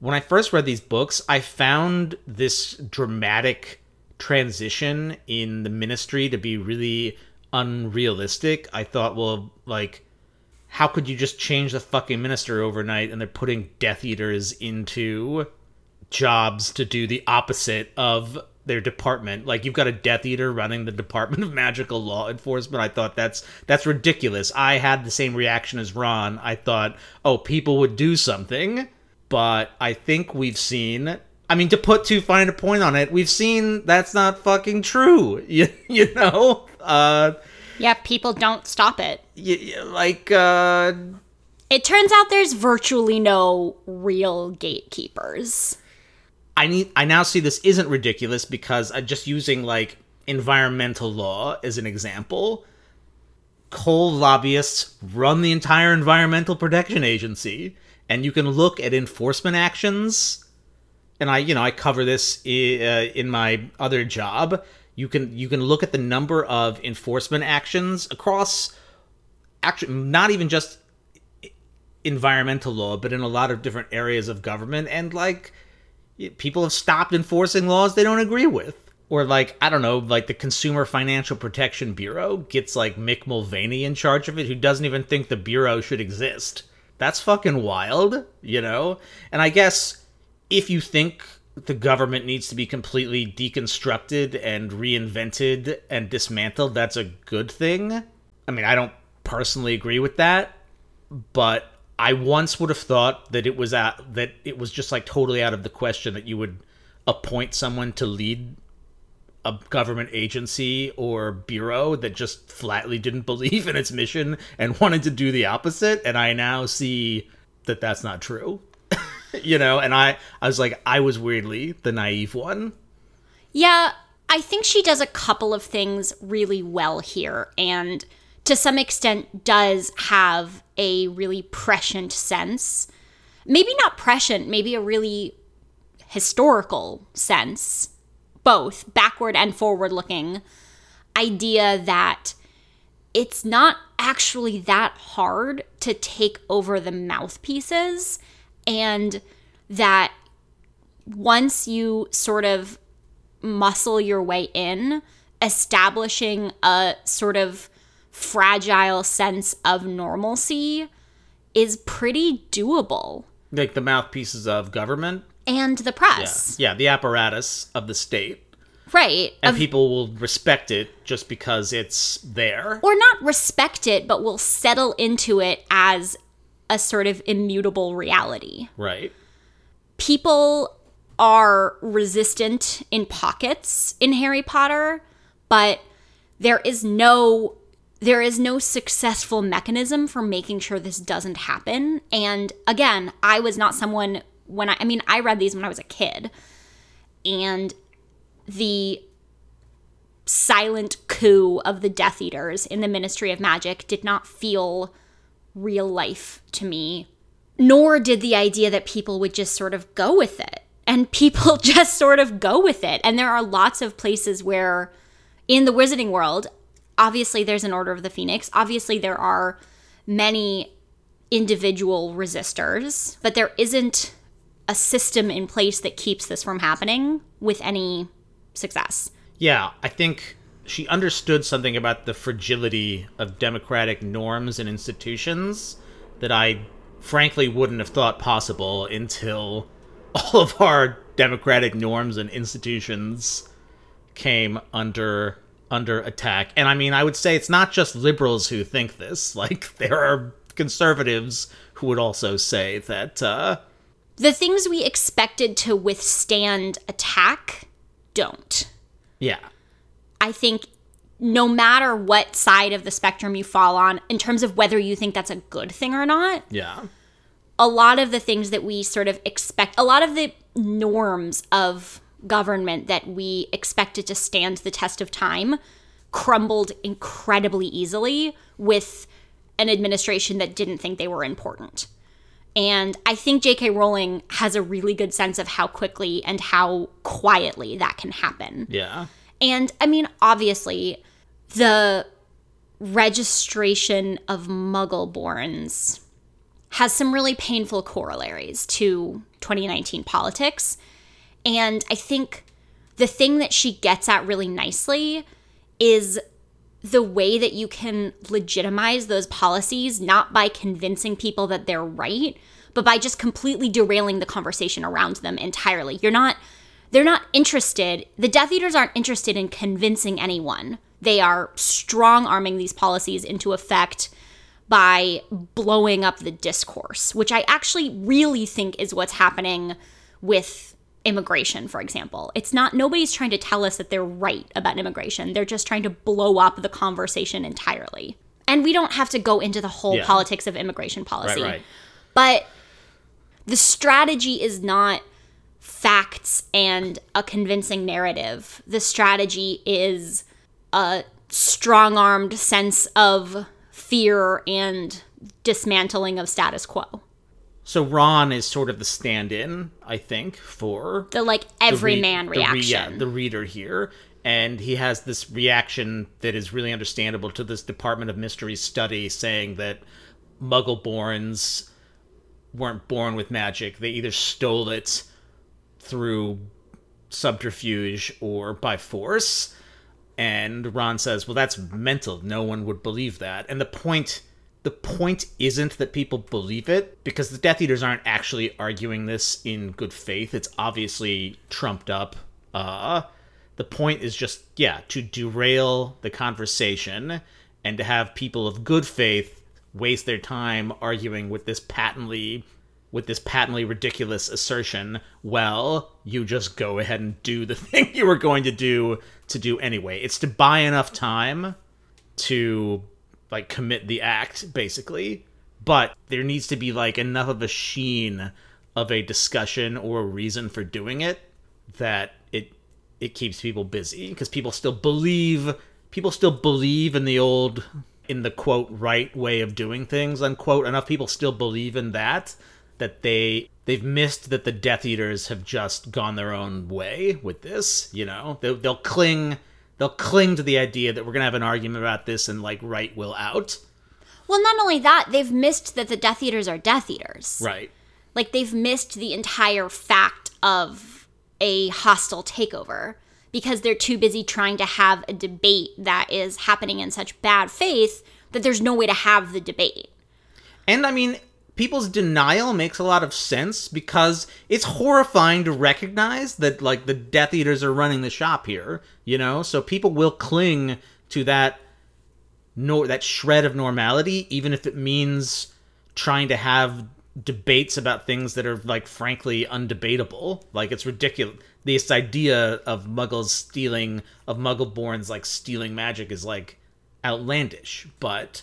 When I first read these books, I found this dramatic transition in the ministry to be really unrealistic. I thought, well, like, how could you just change the fucking minister overnight and they're putting Death Eaters into jobs to do the opposite of their department. Like, you've got a Death Eater running the Department of Magical Law Enforcement. I thought that's that's ridiculous. I had the same reaction as Ron. I thought, oh, people would do something. But I think we've seen... I mean, to put too fine a point on it, we've seen that's not fucking true. You, you know? Uh, yeah, people don't stop it. You, you, like... Uh, it turns out there's virtually no real gatekeepers. I need. I now see this isn't ridiculous because I'm just using, like, environmental law as an example. Coal lobbyists run the entire Environmental Protection Agency, and you can look at enforcement actions. And I, you know, I cover this uh, in my other job. You can you can look at the number of enforcement actions across, actually, not even just environmental law, but in a lot of different areas of government, and, like, people have stopped enforcing laws they don't agree with. Or, like, I don't know, like, the Consumer Financial Protection Bureau gets, like, Mick Mulvaney in charge of it, who doesn't even think the Bureau should exist. That's fucking wild, you know? And I guess if you think the government needs to be completely deconstructed and reinvented and dismantled, that's a good thing. I mean, I don't personally agree with that, but... I once would have thought that it was out, that it was just, like, totally out of the question that you would appoint someone to lead a government agency or bureau that just flatly didn't believe in its mission and wanted to do the opposite. And I now see that that's not true, you know, and I, I was like, I was weirdly the naive one. Yeah, I think she does a couple of things really well here, and to some extent does have a really prescient sense. Maybe not prescient, maybe a really historical sense, both backward and forward-looking idea that it's not actually that hard to take over the mouthpieces, and that once you sort of muscle your way in, establishing a sort of fragile sense of normalcy is pretty doable. Like the mouthpieces of government? And the press. Yeah, yeah, the apparatus of the state. Right. And of, people will respect it just because it's there. Or not respect it, but will settle into it as a sort of immutable reality. Right. People are resistant in pockets in Harry Potter, but there is no... There is no successful mechanism for making sure this doesn't happen. And again, I was not someone when I, I mean, I read these when I was a kid. And the silent coup of the Death Eaters in the Ministry of Magic did not feel real life to me. Nor did the idea that people would just sort of go with it. And people just sort of go with it. And there are lots of places where, in the Wizarding world, obviously, there's an Order of the Phoenix. Obviously, there are many individual resistors, but there isn't a system in place that keeps this from happening with any success. Yeah, I think she understood something about the fragility of democratic norms and institutions that I frankly wouldn't have thought possible until all of our democratic norms and institutions came under... under attack. And I mean, I would say it's not just liberals who think this. Like, there are conservatives who would also say that... Uh, the things we expected to withstand attack don't. Yeah. I think no matter what side of the spectrum you fall on, in terms of whether you think that's a good thing or not, yeah, a lot of the things that we sort of expect, a lot of the norms of... government that we expected to stand the test of time crumbled incredibly easily with an administration that didn't think they were important. And I think J K Rowling has a really good sense of how quickly and how quietly that can happen. Yeah. And I mean, obviously, the registration of Muggleborns has some really painful corollaries to twenty nineteen politics. And I think the thing that she gets at really nicely is the way that you can legitimize those policies, not by convincing people that they're right, but by just completely derailing the conversation around them entirely. You're not – They're not interested. The Death Eaters aren't interested in convincing anyone. They are strong-arming these policies into effect by blowing up the discourse, which I actually really think is what's happening with immigration, for example. It's not, nobody's trying to tell us that they're right about immigration. They're just trying to blow up the conversation entirely. And we don't have to go into the whole yeah. politics of immigration policy. Right, right. But the strategy is not facts and a convincing narrative. The strategy is a strong-armed sense of fear and dismantling of status quo. So Ron is sort of the stand-in, I think, for the like everyman the re- reaction. The, re- yeah, the reader here. And he has this reaction that is really understandable to this Department of Mysteries study saying that Muggle-borns weren't born with magic. They either stole it through subterfuge or by force. And Ron says, well, that's mental. No one would believe that. And the point the point isn't that people believe it, because the Death Eaters aren't actually arguing this in good faith. It's obviously trumped up. Uh, the point is just, yeah, to derail the conversation and to have people of good faith waste their time arguing with this patently with this patently ridiculous assertion. Well, you just go ahead and do the thing you were going to do to do anyway. It's to buy enough time to like commit the act, basically. But there needs to be like enough of a sheen of a discussion or a reason for doing it that it it keeps people busy, because people still believe people still believe in the old in the quote right way of doing things, unquote. Enough people still believe in that that they they've missed that the Death Eaters have just gone their own way with this. You know, they, they'll cling they'll cling to the idea that we're gonna have an argument about this and like right will out. Well, not only that, they've missed that the Death Eaters are Death Eaters. Right. Like they've missed the entire fact of a hostile takeover, because they're too busy trying to have a debate that is happening in such bad faith that there's no way to have the debate. And I mean, people's denial makes a lot of sense, because it's horrifying to recognize that like the Death Eaters are running the shop here, you know? So people will cling to that nor that shred of normality, even if it means trying to have debates about things that are like frankly undebatable. Like it's ridiculous. This idea of Muggles stealing of Muggle-borns like stealing magic is like outlandish, but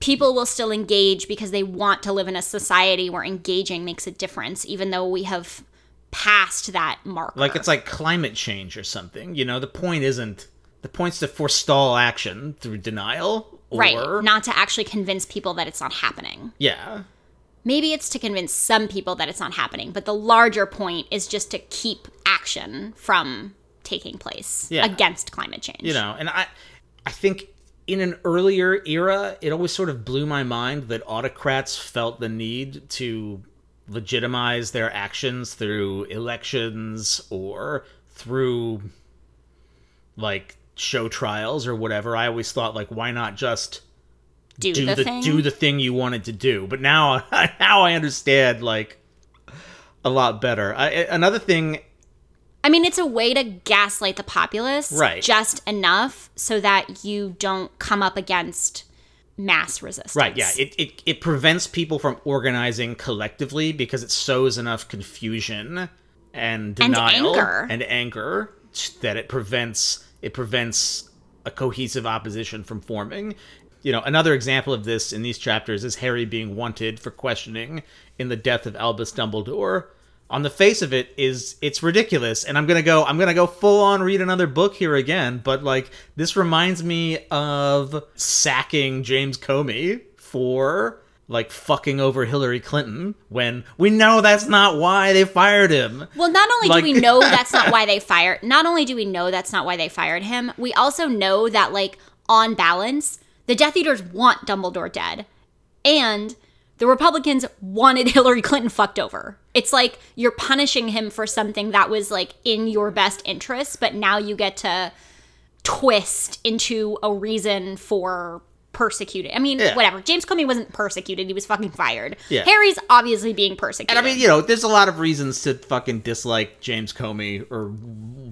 people will still engage because they want to live in a society where engaging makes a difference, even though we have passed that marker. Like it's like climate change or something, you know? The point isn't the point's to forestall action through denial, or right, not to actually convince people that it's not happening. Yeah. Maybe it's to convince some people that it's not happening, but the larger point is just to keep action from taking place yeah. against climate change. You know, and I I think in an earlier era, it always sort of blew my mind that autocrats felt the need to legitimize their actions through elections or through, like, show trials or whatever. I always thought, like, why not just Do, do the, the thing. Do the thing you wanted to do. But now, now I understand like a lot better. I, another thing, I mean, it's a way to gaslight the populace, right? Just enough so that you don't come up against mass resistance, right? Yeah, it it it prevents people from organizing collectively because it sows enough confusion and denial and anger, and anger that it prevents it prevents a cohesive opposition from forming. You know, another example of this in these chapters is Harry being wanted for questioning in the death of Albus Dumbledore. On the face of it, is it's ridiculous, and I'm gonna go, I'm gonna go full on read another book here again. But like, this reminds me of sacking James Comey for like fucking over Hillary Clinton when we know that's not why they fired him. Well, not only like- do we know that's not why they fired, not only do we know that's not why they fired him, we also know that like on balance, the Death Eaters want Dumbledore dead, and the Republicans wanted Hillary Clinton fucked over. It's like you're punishing him for something that was like in your best interest, but now you get to twist into a reason for persecuted. I mean, yeah. whatever. James Comey wasn't persecuted. He was fucking fired. Yeah. Harry's obviously being persecuted. And I mean, you know, there's a lot of reasons to fucking dislike James Comey or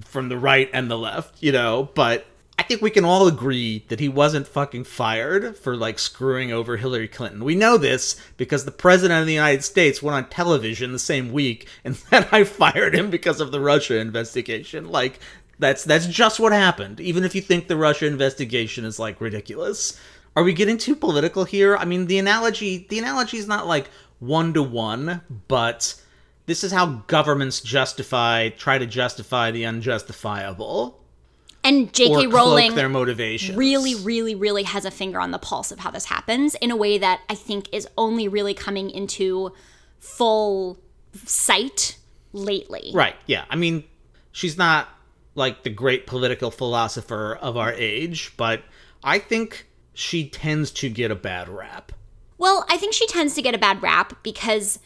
from the right and the left, you know, but I think we can all agree that he wasn't fucking fired for, like, screwing over Hillary Clinton. We know this because the president of the United States went on television the same week and said, I fired him because of the Russia investigation. Like, that's that's just what happened, even if you think the Russia investigation is, like, ridiculous. Are we getting too political here? I mean, the analogy, the analogy is not, like, one-to-one, but this is how governments justify, try to justify the unjustifiable. And J K Rowling their motivations. really, really, really has a finger on the pulse of how this happens in a way that I think is only really coming into full sight lately. Right, yeah. I mean, she's not, like, the great political philosopher of our age, but I think she tends to get a bad rap. Well, I think she tends to get a bad rap because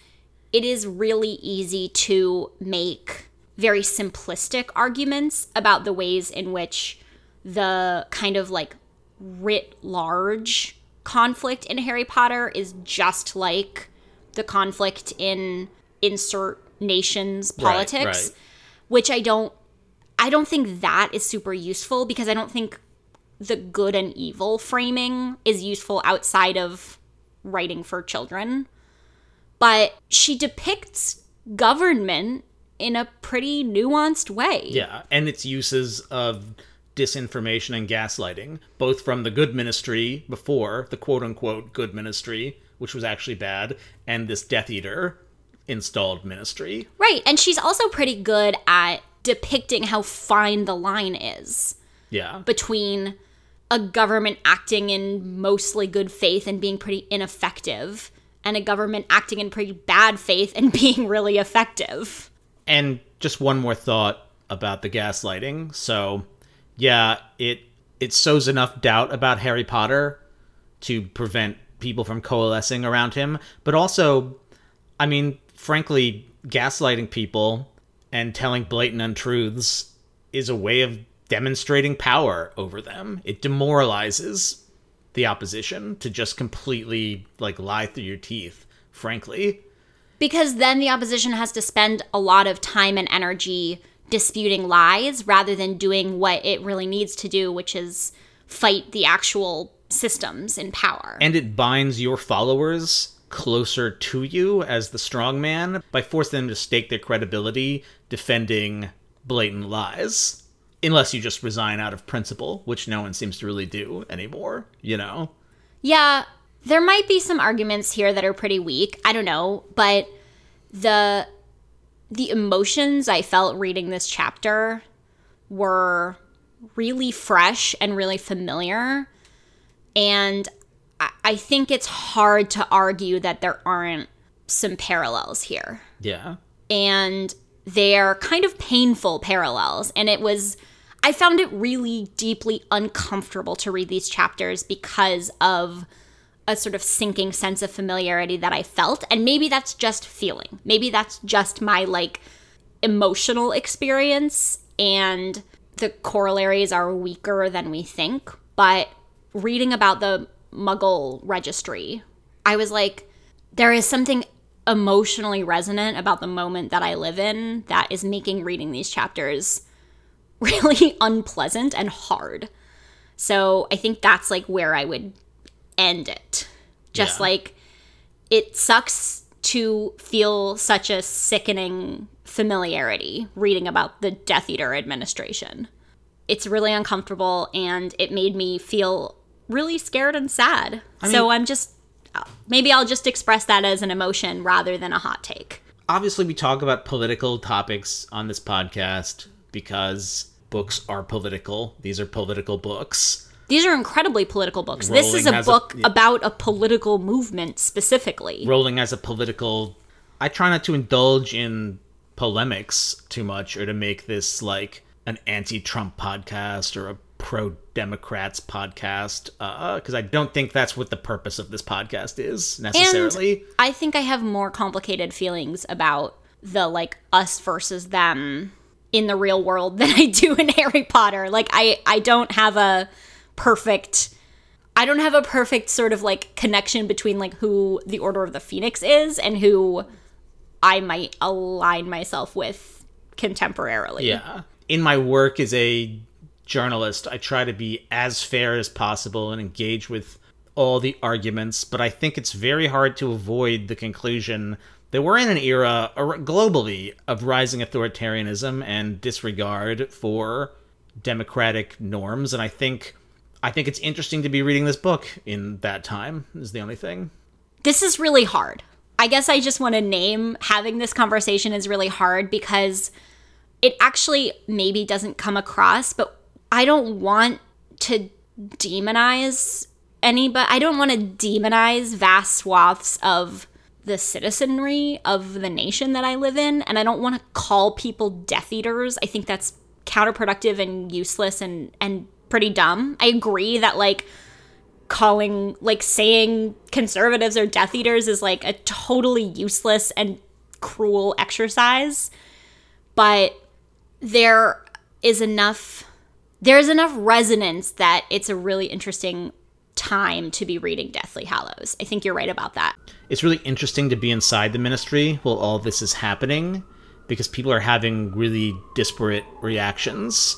it is really easy to make very simplistic arguments about the ways in which the kind of, like, writ large conflict in Harry Potter is just like the conflict in insert nations politics, right, right. which I don't, I don't think that is super useful because I don't think the good and evil framing is useful outside of writing for children. But she depicts government in a pretty nuanced way. Yeah, and its uses of disinformation and gaslighting, both from the good ministry before, the quote-unquote good ministry, which was actually bad, and this Death Eater installed ministry. Right, and she's also pretty good at depicting how fine the line is. Yeah. Between a government acting in mostly good faith and being pretty ineffective, and a government acting in pretty bad faith and being really effective. And just one more thought about the gaslighting. So, yeah, it it sows enough doubt about Harry Potter to prevent people from coalescing around him. But also, I mean, frankly, gaslighting people and telling blatant untruths is a way of demonstrating power over them. It demoralizes the opposition to just completely, like, lie through your teeth, frankly. Because then the opposition has to spend a lot of time and energy disputing lies rather than doing what it really needs to do, which is fight the actual systems in power. And it binds your followers closer to you as the strongman by forcing them to stake their credibility defending blatant lies. Unless you just resign out of principle, which no one seems to really do anymore, you know? Yeah. There might be some arguments here that are pretty weak. I don't know, but the the emotions I felt reading this chapter were really fresh and really familiar. And I, I think it's hard to argue that there aren't some parallels here. Yeah. And they're kind of painful parallels. And it was, I found it really deeply uncomfortable to read these chapters because of a sort of sinking sense of familiarity that I felt. And maybe that's just feeling. Maybe that's just my, like, emotional experience and the corollaries are weaker than we think. But reading about the Muggle registry, I was like, there is something emotionally resonant about the moment that I live in that is making reading these chapters really unpleasant and hard. So I think that's, like, where I would end it. Just yeah. like, it sucks to feel such a sickening familiarity reading about the Death Eater administration. It's really uncomfortable and it made me feel really scared and sad. I mean, so I'm just, maybe I'll just express that as an emotion rather than a hot take. Obviously we talk about political topics on this podcast because books are political. These are political books. These are incredibly political books. Rowling this is a book a, yeah. about a political movement specifically. Rowling as a political... I try not to indulge in polemics too much or to make this like an anti-Trump podcast or a pro-Democrats podcast because uh, I don't think that's what the purpose of this podcast is necessarily. And I think I have more complicated feelings about the like us versus them in the real world than I do in Harry Potter. Like I, I don't have a perfect I don't have a perfect sort of, like, connection between, like, who the Order of the Phoenix is and who I might align myself with contemporarily. Yeah. In my work as a journalist, I try to be as fair as possible and engage with all the arguments, but I think it's very hard to avoid the conclusion that we're in an era globally of rising authoritarianism and disregard for democratic norms, and I think... I think it's interesting to be reading this book in that time is the only thing. This is really hard. I guess I just want to name having this conversation is really hard because it actually maybe doesn't come across, but I don't want to demonize anybody. I don't want to demonize vast swaths of the citizenry of the nation that I live in, and I don't want to call people Death Eaters. I think that's counterproductive and useless and and. pretty dumb. I agree that, like, calling, like, saying conservatives or Death Eaters is, like, a totally useless and cruel exercise, but there is enough, there's enough resonance that it's a really interesting time to be reading Deathly Hallows. I think you're right about that. It's really interesting to be inside the Ministry while all this is happening, because people are having really disparate reactions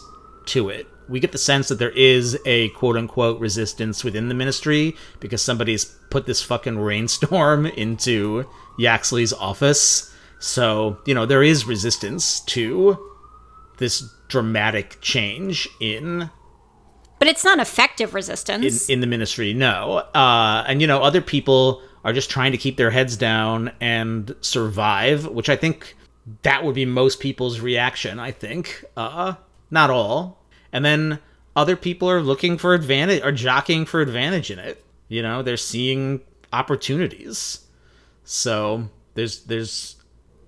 to it. We get the sense that there is a quote-unquote resistance within the Ministry because somebody's put this fucking rainstorm into Yaxley's office. So, you know, there is resistance to this dramatic change in... But it's not effective resistance. In, in the Ministry, no. Uh, and, you know, other people are just trying to keep their heads down and survive, which I think that would be most people's reaction, I think. Uh, not all. And then other people are looking for advantage, or jockeying for advantage in it. You know, they're seeing opportunities. So there's there's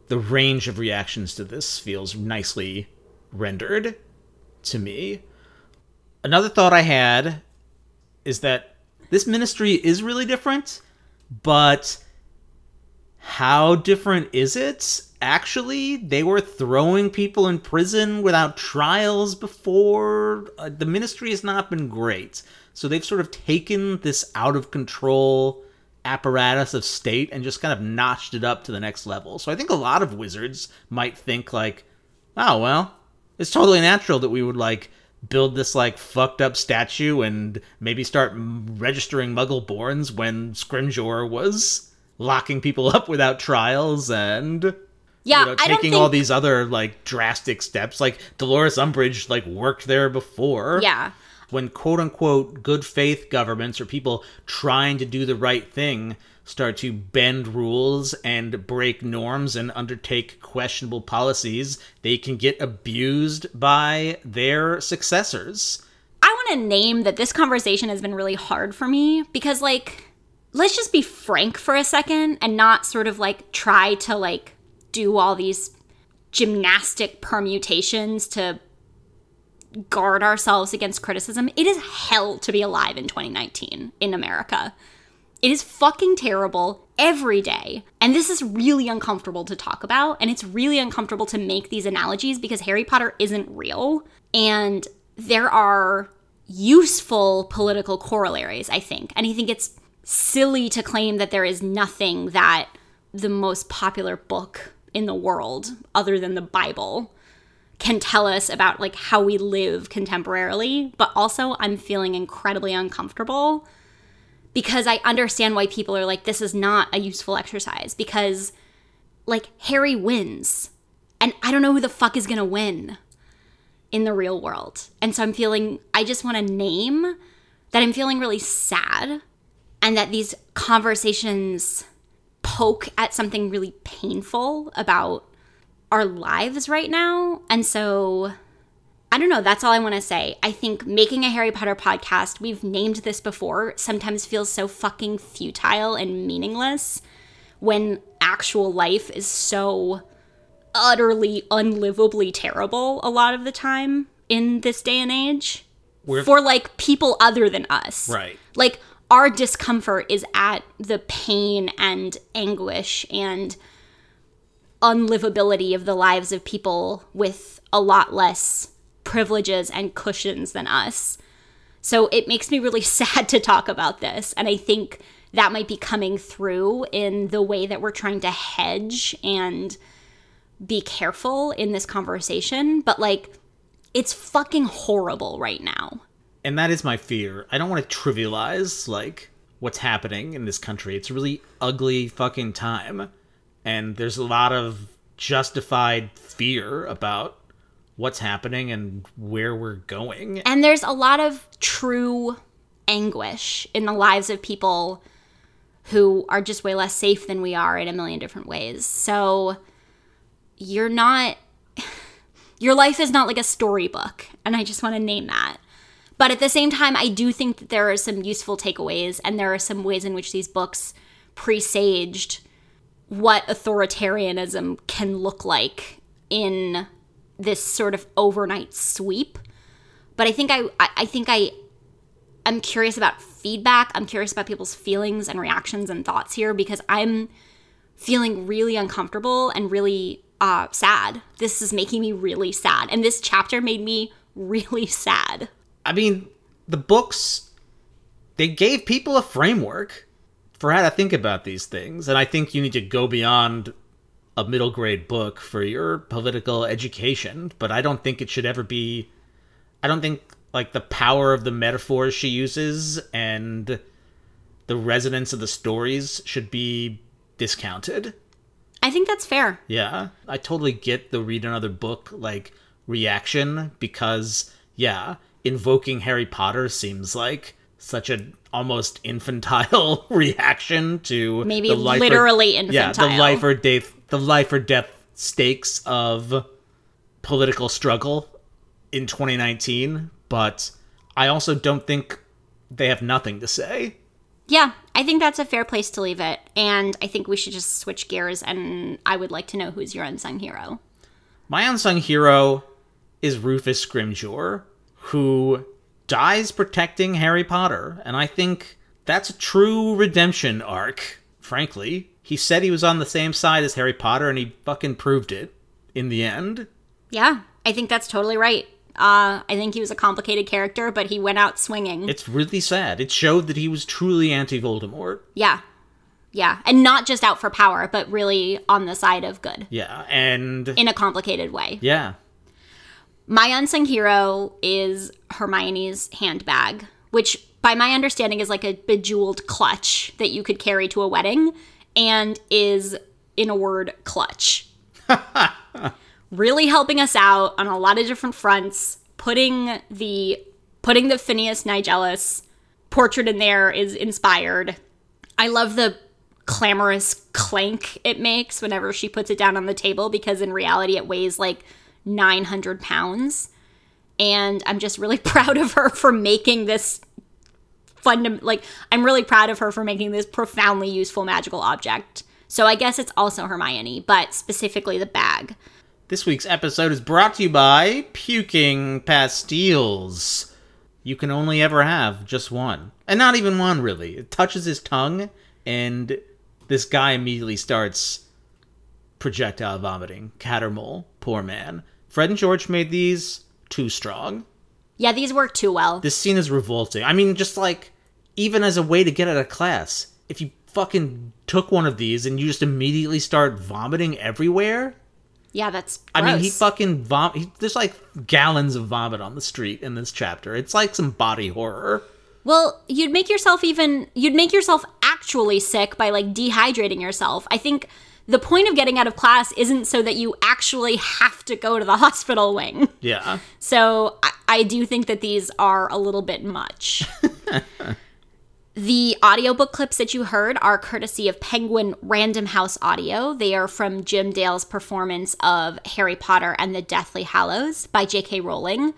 the range of reactions to this feels nicely rendered to me. Another thought I had is that this Ministry is really different, but how different is it? Actually, they were throwing people in prison without trials before. Uh, the Ministry has not been great. So they've sort of taken this out-of-control apparatus of state and just kind of notched it up to the next level. So I think a lot of wizards might think, like, oh, well, it's totally natural that we would, like, build this, like, fucked-up statue and maybe start registering Muggle-borns when Scrimgeour was locking people up without trials and... Yeah, you know, taking I don't think... all these other, like, drastic steps. Like, Dolores Umbridge, like, worked there before. Yeah. When quote-unquote good faith governments or people trying to do the right thing start to bend rules and break norms and undertake questionable policies, they can get abused by their successors. I want to name that this conversation has been really hard for me because, like, let's just be frank for a second and not sort of, like, try to, like, do all these gymnastic permutations to guard ourselves against criticism. It is hell to be alive in twenty nineteen in America. It is fucking terrible every day. And this is really uncomfortable to talk about. And it's really uncomfortable to make these analogies because Harry Potter isn't real. And there are useful political corollaries, I think. And I think it's silly to claim that there is nothing that the most popular book in the world, other than the Bible, can tell us about, like, how we live contemporarily. But also, I'm feeling incredibly uncomfortable because I understand why people are like, this is not a useful exercise, because, like, Harry wins and I don't know who the fuck is gonna win in the real world. And so I'm feeling, I just want to name that I'm feeling really sad and that these conversations poke at something really painful about our lives right now. And so, I don't know, that's all I want to say. I think making a Harry Potter podcast, we've named this before, sometimes feels so fucking futile and meaningless when actual life is so utterly, unlivably terrible a lot of the time in this day and age. We're- for, like, people other than us. Right. Like, our discomfort is at the pain and anguish and unlivability of the lives of people with a lot less privileges and cushions than us. So it makes me really sad to talk about this. And I think that might be coming through in the way that we're trying to hedge and be careful in this conversation. But, like, it's fucking horrible right now. And that is my fear. I don't want to trivialize, like, what's happening in this country. It's a really ugly fucking time. And there's a lot of justified fear about what's happening and where we're going. And there's a lot of true anguish in the lives of people who are just way less safe than we are in a million different ways. So you're not, your life is not like a storybook. And I just want to name that. But at the same time, I do think that there are some useful takeaways, and there are some ways in which these books presaged what authoritarianism can look like in this sort of overnight sweep. But I think I, I, I think I, I'm curious about feedback. I'm curious about people's feelings and reactions and thoughts here, because I'm feeling really uncomfortable and really uh, sad. This is making me really sad. And this chapter made me really sad. I mean, the books, they gave people a framework for how to think about these things. And I think you need to go beyond a middle grade book for your political education. But I don't think it should ever be, I don't think, like, the power of the metaphors she uses and the resonance of the stories should be discounted. I think that's fair. Yeah. I totally get the read another book, like, reaction, because, yeah, invoking Harry Potter seems like such an almost infantile reaction to maybe the life literally or, infantile. Yeah, the life or death, the life or death stakes of political struggle in twenty nineteen. But I also don't think they have nothing to say. Yeah, I think that's a fair place to leave it, and I think we should just switch gears. And I would like to know who's your unsung hero. My unsung hero is Rufus Scrimgeour, who dies protecting Harry Potter. And I think that's a true redemption arc, frankly. He said he was on the same side as Harry Potter, and he fucking proved it in the end. Yeah, I think that's totally right. Uh, I think he was a complicated character, but he went out swinging. It's really sad. It showed that he was truly anti-Voldemort. Yeah, yeah. And not just out for power, but really on the side of good. Yeah, and in a complicated way. Yeah. My unsung hero is Hermione's handbag, which by my understanding is like a bejeweled clutch that you could carry to a wedding, and is, in a word, clutch. Really helping us out on a lot of different fronts. Putting the putting the Phineas Nigellus portrait in there is inspired. I love the clamorous clank it makes whenever she puts it down on the table, because in reality it weighs like nine hundred pounds, and I'm just really proud of her for making this fund like I'm really proud of her for making this profoundly useful magical object. So I guess it's also Hermione, but specifically the bag. This week's episode is brought to you by puking pastilles. You can only ever have just one, and not even one really. It touches his tongue, and this guy immediately starts projectile vomiting. Cattermole, poor man. Fred and George made these too strong. Yeah, these work too well. This scene is revolting. I mean, just like, even as a way to get out of class, if you fucking took one of these and you just immediately start vomiting everywhere. Yeah, that's gross. I mean, he fucking vom- he, there's like gallons of vomit on the street in this chapter. It's like some body horror. Well, you'd make yourself even, you'd make yourself actually sick by like dehydrating yourself. I think the point of getting out of class isn't so that you actually have to go to the hospital wing. Yeah. So I, I do think that these are a little bit much. The audiobook clips that you heard are courtesy of Penguin Random House Audio. They are from Jim Dale's performance of Harry Potter and the Deathly Hallows by J K Rowling.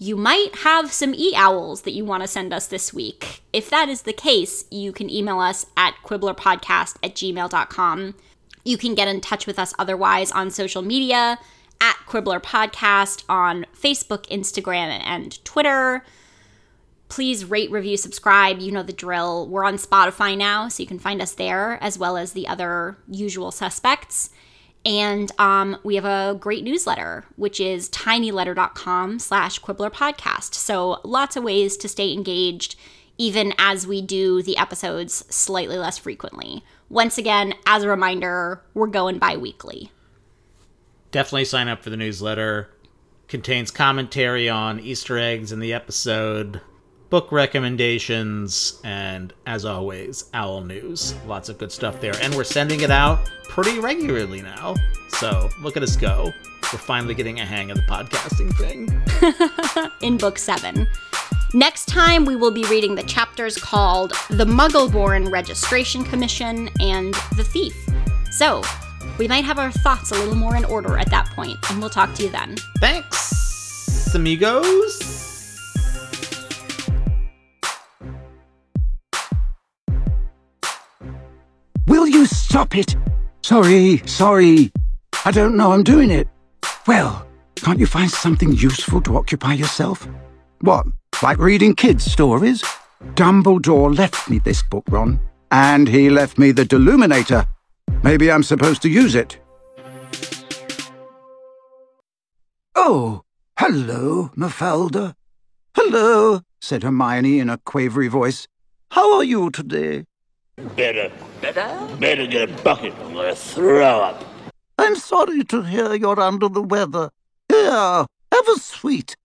You might have some e-owls that you want to send us this week. If that is the case, you can email us at quibblerpodcast at gmail dot com. You can get in touch with us otherwise on social media, at Quibbler Podcast on Facebook, Instagram, and Twitter. Please rate, review, subscribe. You know the drill. We're on Spotify now, so you can find us there, as well as the other usual suspects. And um, we have a great newsletter, which is tinyletter.com slash Quibbler podcast. So lots of ways to stay engaged, even as we do the episodes slightly less frequently. Once again, as a reminder, we're going bi-weekly. Definitely sign up for the newsletter. Contains commentary on Easter eggs in the episode, book recommendations, and, as always, owl news. Lots of good stuff there. And we're sending it out pretty regularly now. So look at us go. We're finally getting a hang of the podcasting thing. In book seven. Next time, we will be reading the chapters called The Muggleborn Registration Commission and The Thief. So we might have our thoughts a little more in order at that point, and we'll talk to you then. Thanks, amigos. Will you stop it? Sorry, sorry. I don't know I'm doing it. Well, can't you find something useful to occupy yourself? What, like reading kids' stories? Dumbledore left me this book, Ron. And he left me the Deluminator. Maybe I'm supposed to use it. Oh, hello, Mafalda. Hello, said Hermione in a quavery voice. How are you today? Better. Better? Better get a bucket. I'm going to throw up. I'm sorry to hear you're under the weather. Here, have a sweet.